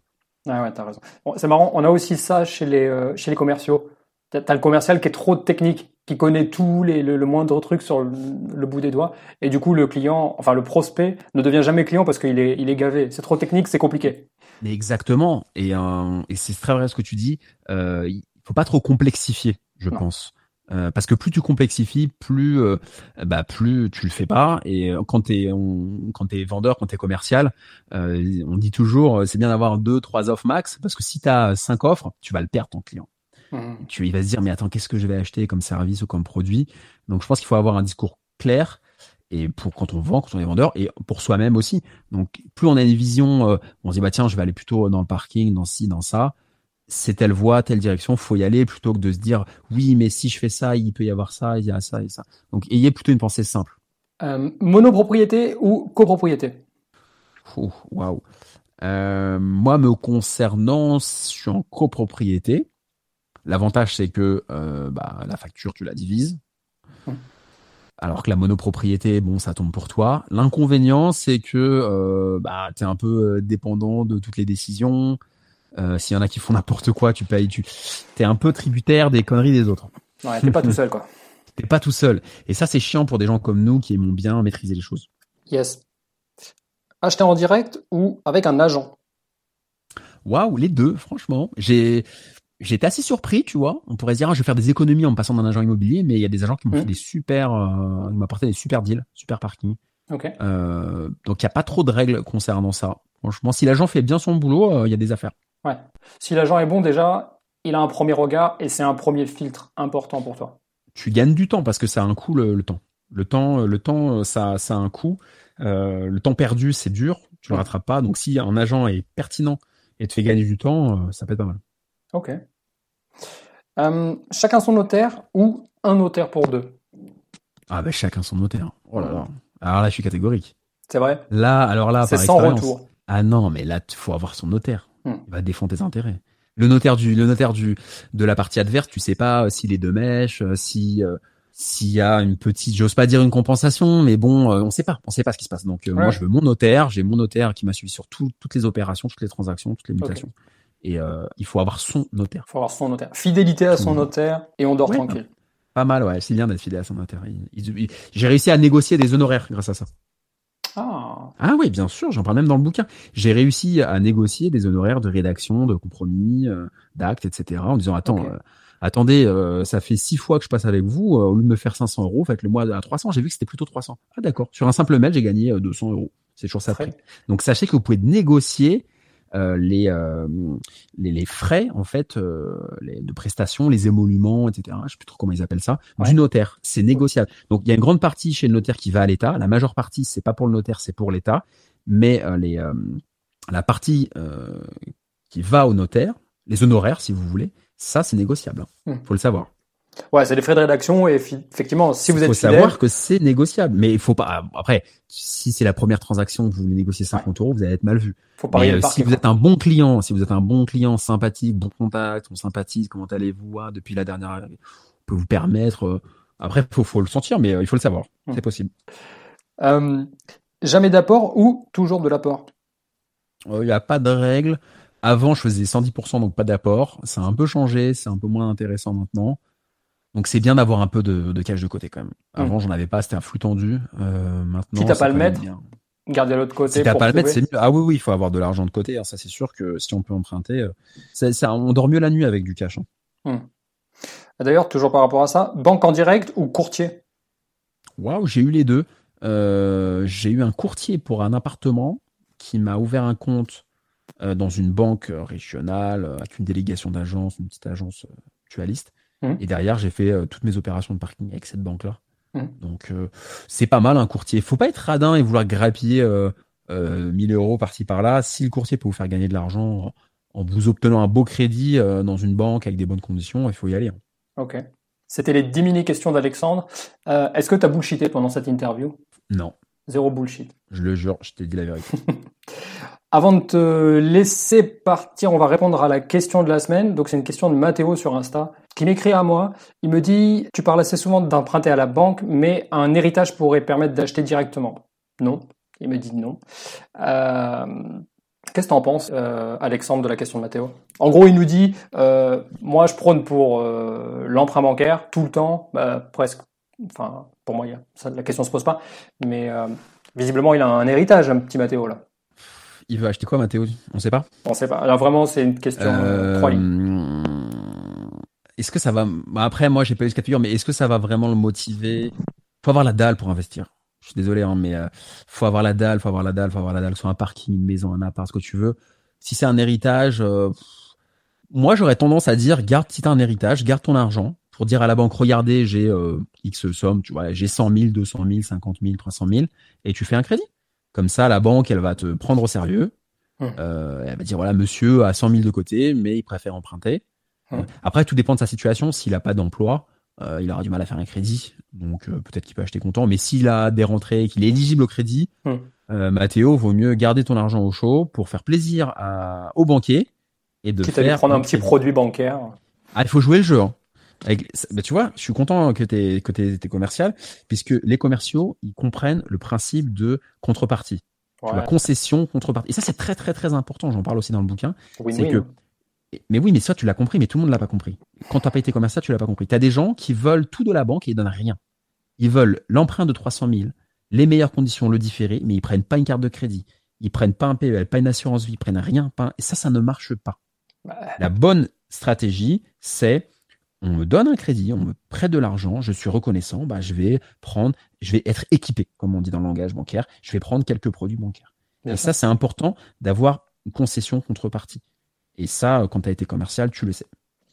Ah ouais, t'as raison. Bon, c'est marrant, on a aussi ça chez les, euh, chez les commerciaux. T'as, t'as le commercial qui est trop technique, qui connaît tout, les, le, le moindre truc sur le, le bout des doigts. Et du coup, le client, enfin le prospect, ne devient jamais client parce qu'il est, il est gavé. C'est trop technique, c'est compliqué. Mais exactement. Et, euh, et c'est très vrai ce que tu dis. Euh, il ne faut pas trop complexifier, je non. pense. Euh, parce que plus tu complexifies, plus, euh, bah, plus tu le fais pas. Et quand t'es, on, quand t'es vendeur, quand t'es commercial, euh, on dit toujours, c'est bien d'avoir deux, trois offres max, parce que si t'as cinq offres, tu vas le perdre ton client. Mmh. Tu, il va se dire, mais attends, qu'est-ce que je vais acheter comme service ou comme produit? Donc, je pense qu'il faut avoir un discours clair. Et pour quand on vend, quand on est vendeur, et pour soi-même aussi. Donc, plus on a une vision, euh, on se dit, bah, tiens, je vais aller plutôt dans le parking, dans ci, dans ça. C'est telle voie, telle direction, faut y aller plutôt que de se dire oui, mais si je fais ça, il peut y avoir ça, il y a ça et ça. Donc, ayez plutôt une pensée simple. Euh, monopropriété ou copropriété? Waouh. Wow. Euh, moi, me concernant, je suis en copropriété. L'avantage, c'est que euh, bah, la facture, tu la divises. Hum. Alors que la monopropriété, bon, ça tombe pour toi. L'inconvénient, c'est que euh, bah, tu es un peu dépendant de toutes les décisions. Euh, s'il y en a qui font n'importe quoi, tu payes, tu t'es un peu tributaire des conneries des autres. Ouais, t'es pas tout seul, quoi. T'es pas tout seul. Et ça, c'est chiant pour des gens comme nous qui aimons bien maîtriser les choses. Yes. Acheter en direct ou avec un agent? Waouh, les deux, franchement. J'ai, j'étais assez surpris, tu vois. On pourrait se dire, ah, je vais faire des économies en me passant d'un agent immobilier, mais il y a des agents qui m'ont mmh. fait des super, euh, ils m'ont apporté des super deals, super parking. Okay. Euh, donc il y a pas trop de règles concernant ça. Franchement, si l'agent fait bien son boulot, il euh, y a des affaires. Ouais. Si l'agent est bon, déjà, il a un premier regard et c'est un premier filtre important pour toi. Tu gagnes du temps parce que ça a un coût, le, le temps. Le temps, le temps ça, ça a un coût. Euh, le temps perdu, c'est dur. Tu ne ouais. le rattrapes pas. Donc, si un agent est pertinent et te fait gagner du temps, euh, ça peut être pas mal. OK. Euh, chacun son notaire ou un notaire pour deux? Ah ben, chacun son notaire. Oh là là. Alors là, je suis catégorique. C'est vrai? Là, alors là, c'est par sans expérience. Retour. Ah non, mais là, il faut avoir son notaire. Il va défendre tes intérêts. Le notaire du, le notaire du, de la partie adverse, tu sais pas euh, s'il est de mèche, euh, si, euh, s'il y a une petite, j'ose pas dire une compensation, mais bon, euh, on sait pas, on sait pas ce qui se passe. Donc, euh, ouais. moi, je veux mon notaire, j'ai mon notaire qui m'a suivi sur tout, toutes les opérations, toutes les transactions, toutes les mutations. Okay. Et, euh, il faut avoir son notaire. Il faut avoir son notaire. Fidélité à son notaire et on dort ouais, tranquille. Pas mal, ouais. C'est bien d'être fidèle à son notaire. Il, il, il, j'ai réussi à négocier des honoraires grâce à ça. Ah. ah oui, bien sûr, j'en parle même dans le bouquin. J'ai réussi à négocier des honoraires de rédaction, de compromis, euh, d'actes, et cetera. En disant, attends, okay. euh, attendez, euh, ça fait six fois que je passe avec vous, euh, au lieu de me faire cinq cents euros, faites le mois à trois cents. J'ai vu que c'était plutôt trois cents. Ah d'accord, sur un simple mail, j'ai gagné euh, deux cents euros. C'est toujours ça. Frais. Donc, sachez que vous pouvez négocier euh, les, euh, les, les frais en fait, euh, les, de prestations, les émoluments, et cetera. Je sais plus trop comment ils appellent ça. Ouais. Du notaire, c'est négociable. Donc, il y a une grande partie chez le notaire qui va à l'État. La majeure partie, c'est pas pour le notaire, c'est pour l'État. Mais euh, les, euh, la partie euh, qui va au notaire, les honoraires, si vous voulez, ça, c'est négociable. Hein. Mmh. Faut le savoir. Ouais, c'est les frais de rédaction et fi- effectivement, si vous êtes fidèle... Il faut savoir que c'est négociable, mais il faut pas... Après, si c'est la première transaction que vous négociez cinquante euros, vous allez être mal vu. Faut parier mais, euh, si vous êtes un bon client, si vous êtes un bon client sympathique, bon contact, on sympathise, comment allez-vous ah, depuis la dernière... On peut vous permettre... Euh... Après, faut, faut le sentir, mais euh, il faut le savoir. Hum. C'est possible. Euh, jamais d'apport ou toujours de l'apport? Il euh, n'y a pas de règle. Avant, je faisais cent dix pour cent, donc pas d'apport. Ça a un peu changé, c'est un peu moins intéressant maintenant. Donc, c'est bien d'avoir un peu de, de cash de côté quand même. Avant, mmh. j'en avais pas, c'était un flux tendu. Euh, maintenant, si t'as pas le mettre, garde-le à l'autre côté. Si t'as pour pas le mettre, c'est mieux. Ah oui, oui, il faut avoir de l'argent de côté. Alors, ça, c'est sûr que si on peut emprunter, ça, ça, on dort mieux la nuit avec du cash. Hein. Mmh. D'ailleurs, toujours par rapport à ça, banque en direct ou courtier? Waouh, j'ai eu les deux. Euh, j'ai eu un courtier pour un appartement qui m'a ouvert un compte euh, dans une banque régionale avec une délégation d'agence, une petite agence euh, mutualiste. Et derrière, j'ai fait euh, toutes mes opérations de parking avec cette banque-là. Mmh. Donc, euh, c'est pas mal un courtier. Il faut pas être radin et vouloir grappiller euh, euh, mille euros par-ci par-là. Si le courtier peut vous faire gagner de l'argent en vous obtenant un beau crédit euh, dans une banque avec des bonnes conditions, il faut y aller. Hein. Ok. C'était les dix mini-questions d'Alexandre. Euh, est-ce que tu as bullshité pendant cette interview? Non. Zéro bullshit. Je le jure, je te dis la vérité. Avant de te laisser partir, on va répondre à la question de la semaine. Donc, c'est une question de Mathéo sur Insta qui m'écrit à moi. Il me dit « Tu parles assez souvent d'emprunter à la banque, mais un héritage pourrait permettre d'acheter directement. » Non. Il me dit non. Euh... Qu'est-ce que t'en penses, euh, Alexandre, de la question de Mathéo? En gros, il nous dit euh, « Moi, je prône pour euh, l'emprunt bancaire tout le temps, bah, presque. » Enfin, pour moi, ça, la question se pose pas. Mais euh, visiblement, il a un héritage, un petit Mathéo, là. Il veut acheter quoi, Mathéo? On sait pas. On sait pas. Alors vraiment, c'est une question euh... trois lignes. Est-ce que ça va... Après, moi, j'ai pas eu ce cas de figure, mais est-ce que ça va vraiment le motiver? Faut avoir la dalle pour investir. Je suis désolé, hein, mais euh, faut avoir la dalle, faut avoir la dalle, faut avoir la dalle. Soit un parking, une maison, un appart, ce que tu veux. Si c'est un héritage, euh... moi, j'aurais tendance à dire, garde, si t'as un héritage, garde ton argent. Pour dire à la banque, regardez, j'ai euh, X somme, tu vois, j'ai cent mille, deux cent mille, cinquante mille, trois cent mille, et tu fais un crédit. Comme ça, la banque, elle va te prendre au sérieux. Mmh. Euh, elle va dire, voilà, monsieur a cent mille de côté, mais il préfère emprunter. Mmh. Euh, après, tout dépend de sa situation. S'il n'a pas d'emploi, euh, il aura du mal à faire un crédit. Donc, euh, peut-être qu'il peut acheter content. Mais s'il a des rentrées et qu'il est éligible au crédit, mmh. euh, Mathéo, vaut mieux garder ton argent au chaud pour faire plaisir à, aux banquiers. Et de Quitte faire à lui prendre un, un petit crédit. Produit bancaire. Ah, il faut jouer le jeu. Hein. Avec, bah, tu vois, je suis content que t'es, que t'es, t'es commercial, puisque les commerciaux, ils comprennent le principe de contrepartie. Ouais. Tu vois, concession, contrepartie. Et ça, c'est très, très, très important. J'en parle aussi dans le bouquin. Win-win. C'est que, mais oui, mais ça, tu l'as compris, mais tout le monde l'a pas compris. Quand t'as pas été commercial, tu l'as pas compris. T'as des gens qui veulent tout de la banque et ils donnent rien. Ils veulent l'emprunt de trois cent mille, les meilleures conditions, le différé, mais ils prennent pas une carte de crédit. Ils prennent pas un P E L, pas une assurance vie, ils prennent rien, pas un... Et ça, ça ne marche pas. Ouais. La bonne stratégie, c'est on me donne un crédit, on me prête de l'argent, je suis reconnaissant, bah, je vais prendre, je vais être équipé, comme on dit dans le langage bancaire, je vais prendre quelques produits bancaires. Bien et ça, c'est important d'avoir une concession contrepartie. Et ça, quand tu as été commercial, tu le sais.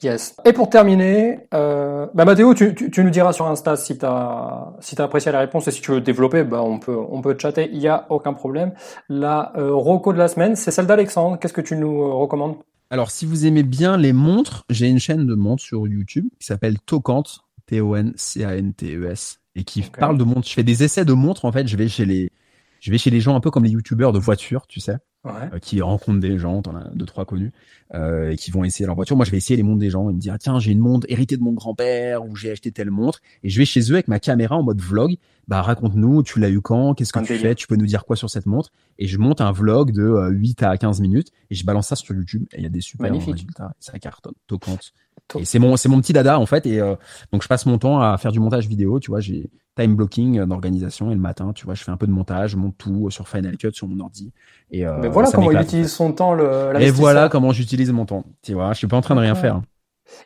Yes. Et pour terminer, euh, bah, Mathéo, tu, tu, tu nous diras sur Insta si tu as si t'as apprécié la réponse et si tu veux développer, bah, on peut, on peut chatter, il n'y a aucun problème. La euh, reco de la semaine, c'est celle d'Alexandre. Qu'est-ce que tu nous euh, recommandes? Alors, si vous aimez bien les montres, j'ai une chaîne de montres sur YouTube qui s'appelle Tocantes, T O N C A N T E S, et qui okay. parle de montres. Je fais des essais de montres, en fait. Je vais chez les, je vais chez les gens un peu comme les youtubeurs de voitures, tu sais, ouais. euh, qui rencontrent des gens, t'en as deux, trois connus, euh, et qui vont essayer leur voiture. Moi, je vais essayer les montres des gens. Ils me disent, ah, tiens, j'ai une montre héritée de mon grand-père, ou j'ai acheté telle montre. Et je vais chez eux avec ma caméra en mode vlog. Bah, raconte-nous, tu l'as eu quand? Qu'est-ce que un tu délire. Fais? Tu peux nous dire quoi sur cette montre? Et je monte un vlog de euh, huit à quinze minutes et je balance ça sur YouTube et il y a des super résultats. Ça cartonne, Tocantes. Et c'est mon, c'est mon petit dada, en fait. Et, euh, donc, je passe mon temps à faire du montage vidéo. Tu vois, j'ai time blocking d'organisation et le matin, tu vois, je fais un peu de montage, je monte tout sur Final Cut, sur mon ordi. Et, euh, Mais voilà comment il utilise son temps, le, la Et voilà comment j'utilise mon temps. Tu vois, je suis pas en train de rien ouais. faire. Hein.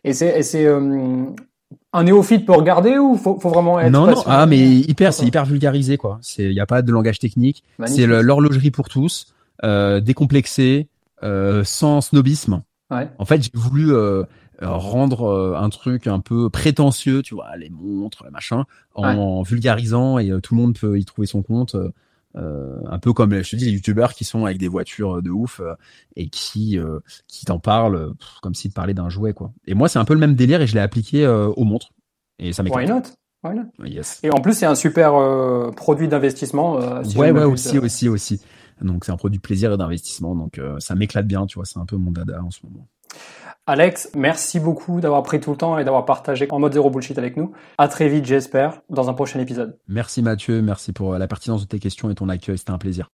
Et c'est, et c'est, euh... un néophyte peut regarder ou faut, faut vraiment être non passionné. non ah mais hyper c'est hyper vulgarisé quoi, c'est il y a pas de langage technique. Magnifique. C'est le, l'horlogerie pour tous, euh, décomplexé, euh, sans snobisme. Ouais. En fait j'ai voulu euh, rendre euh, un truc un peu prétentieux, tu vois, les montres, machin, en ouais. vulgarisant et euh, tout le monde peut y trouver son compte. Euh, Euh, un peu comme je te dis les youtubeurs qui sont avec des voitures de ouf euh, et qui euh, qui t'en parlent euh, comme si tu parlais d'un jouet quoi. Et moi c'est un peu le même délire et je l'ai appliqué euh, aux montres et ça m'éclate. Why not? Why not? Yes. Et en plus c'est un super euh, produit d'investissement. Euh, si ouais ouais aussi de... aussi aussi. Donc c'est un produit de plaisir et d'investissement donc euh, ça m'éclate bien tu vois, c'est un peu mon dada en ce moment. Alex, merci beaucoup d'avoir pris tout le temps et d'avoir partagé en mode zéro bullshit avec nous. À très vite, j'espère, dans un prochain épisode. Merci Mathieu, merci pour la pertinence de tes questions et ton accueil, c'était un plaisir.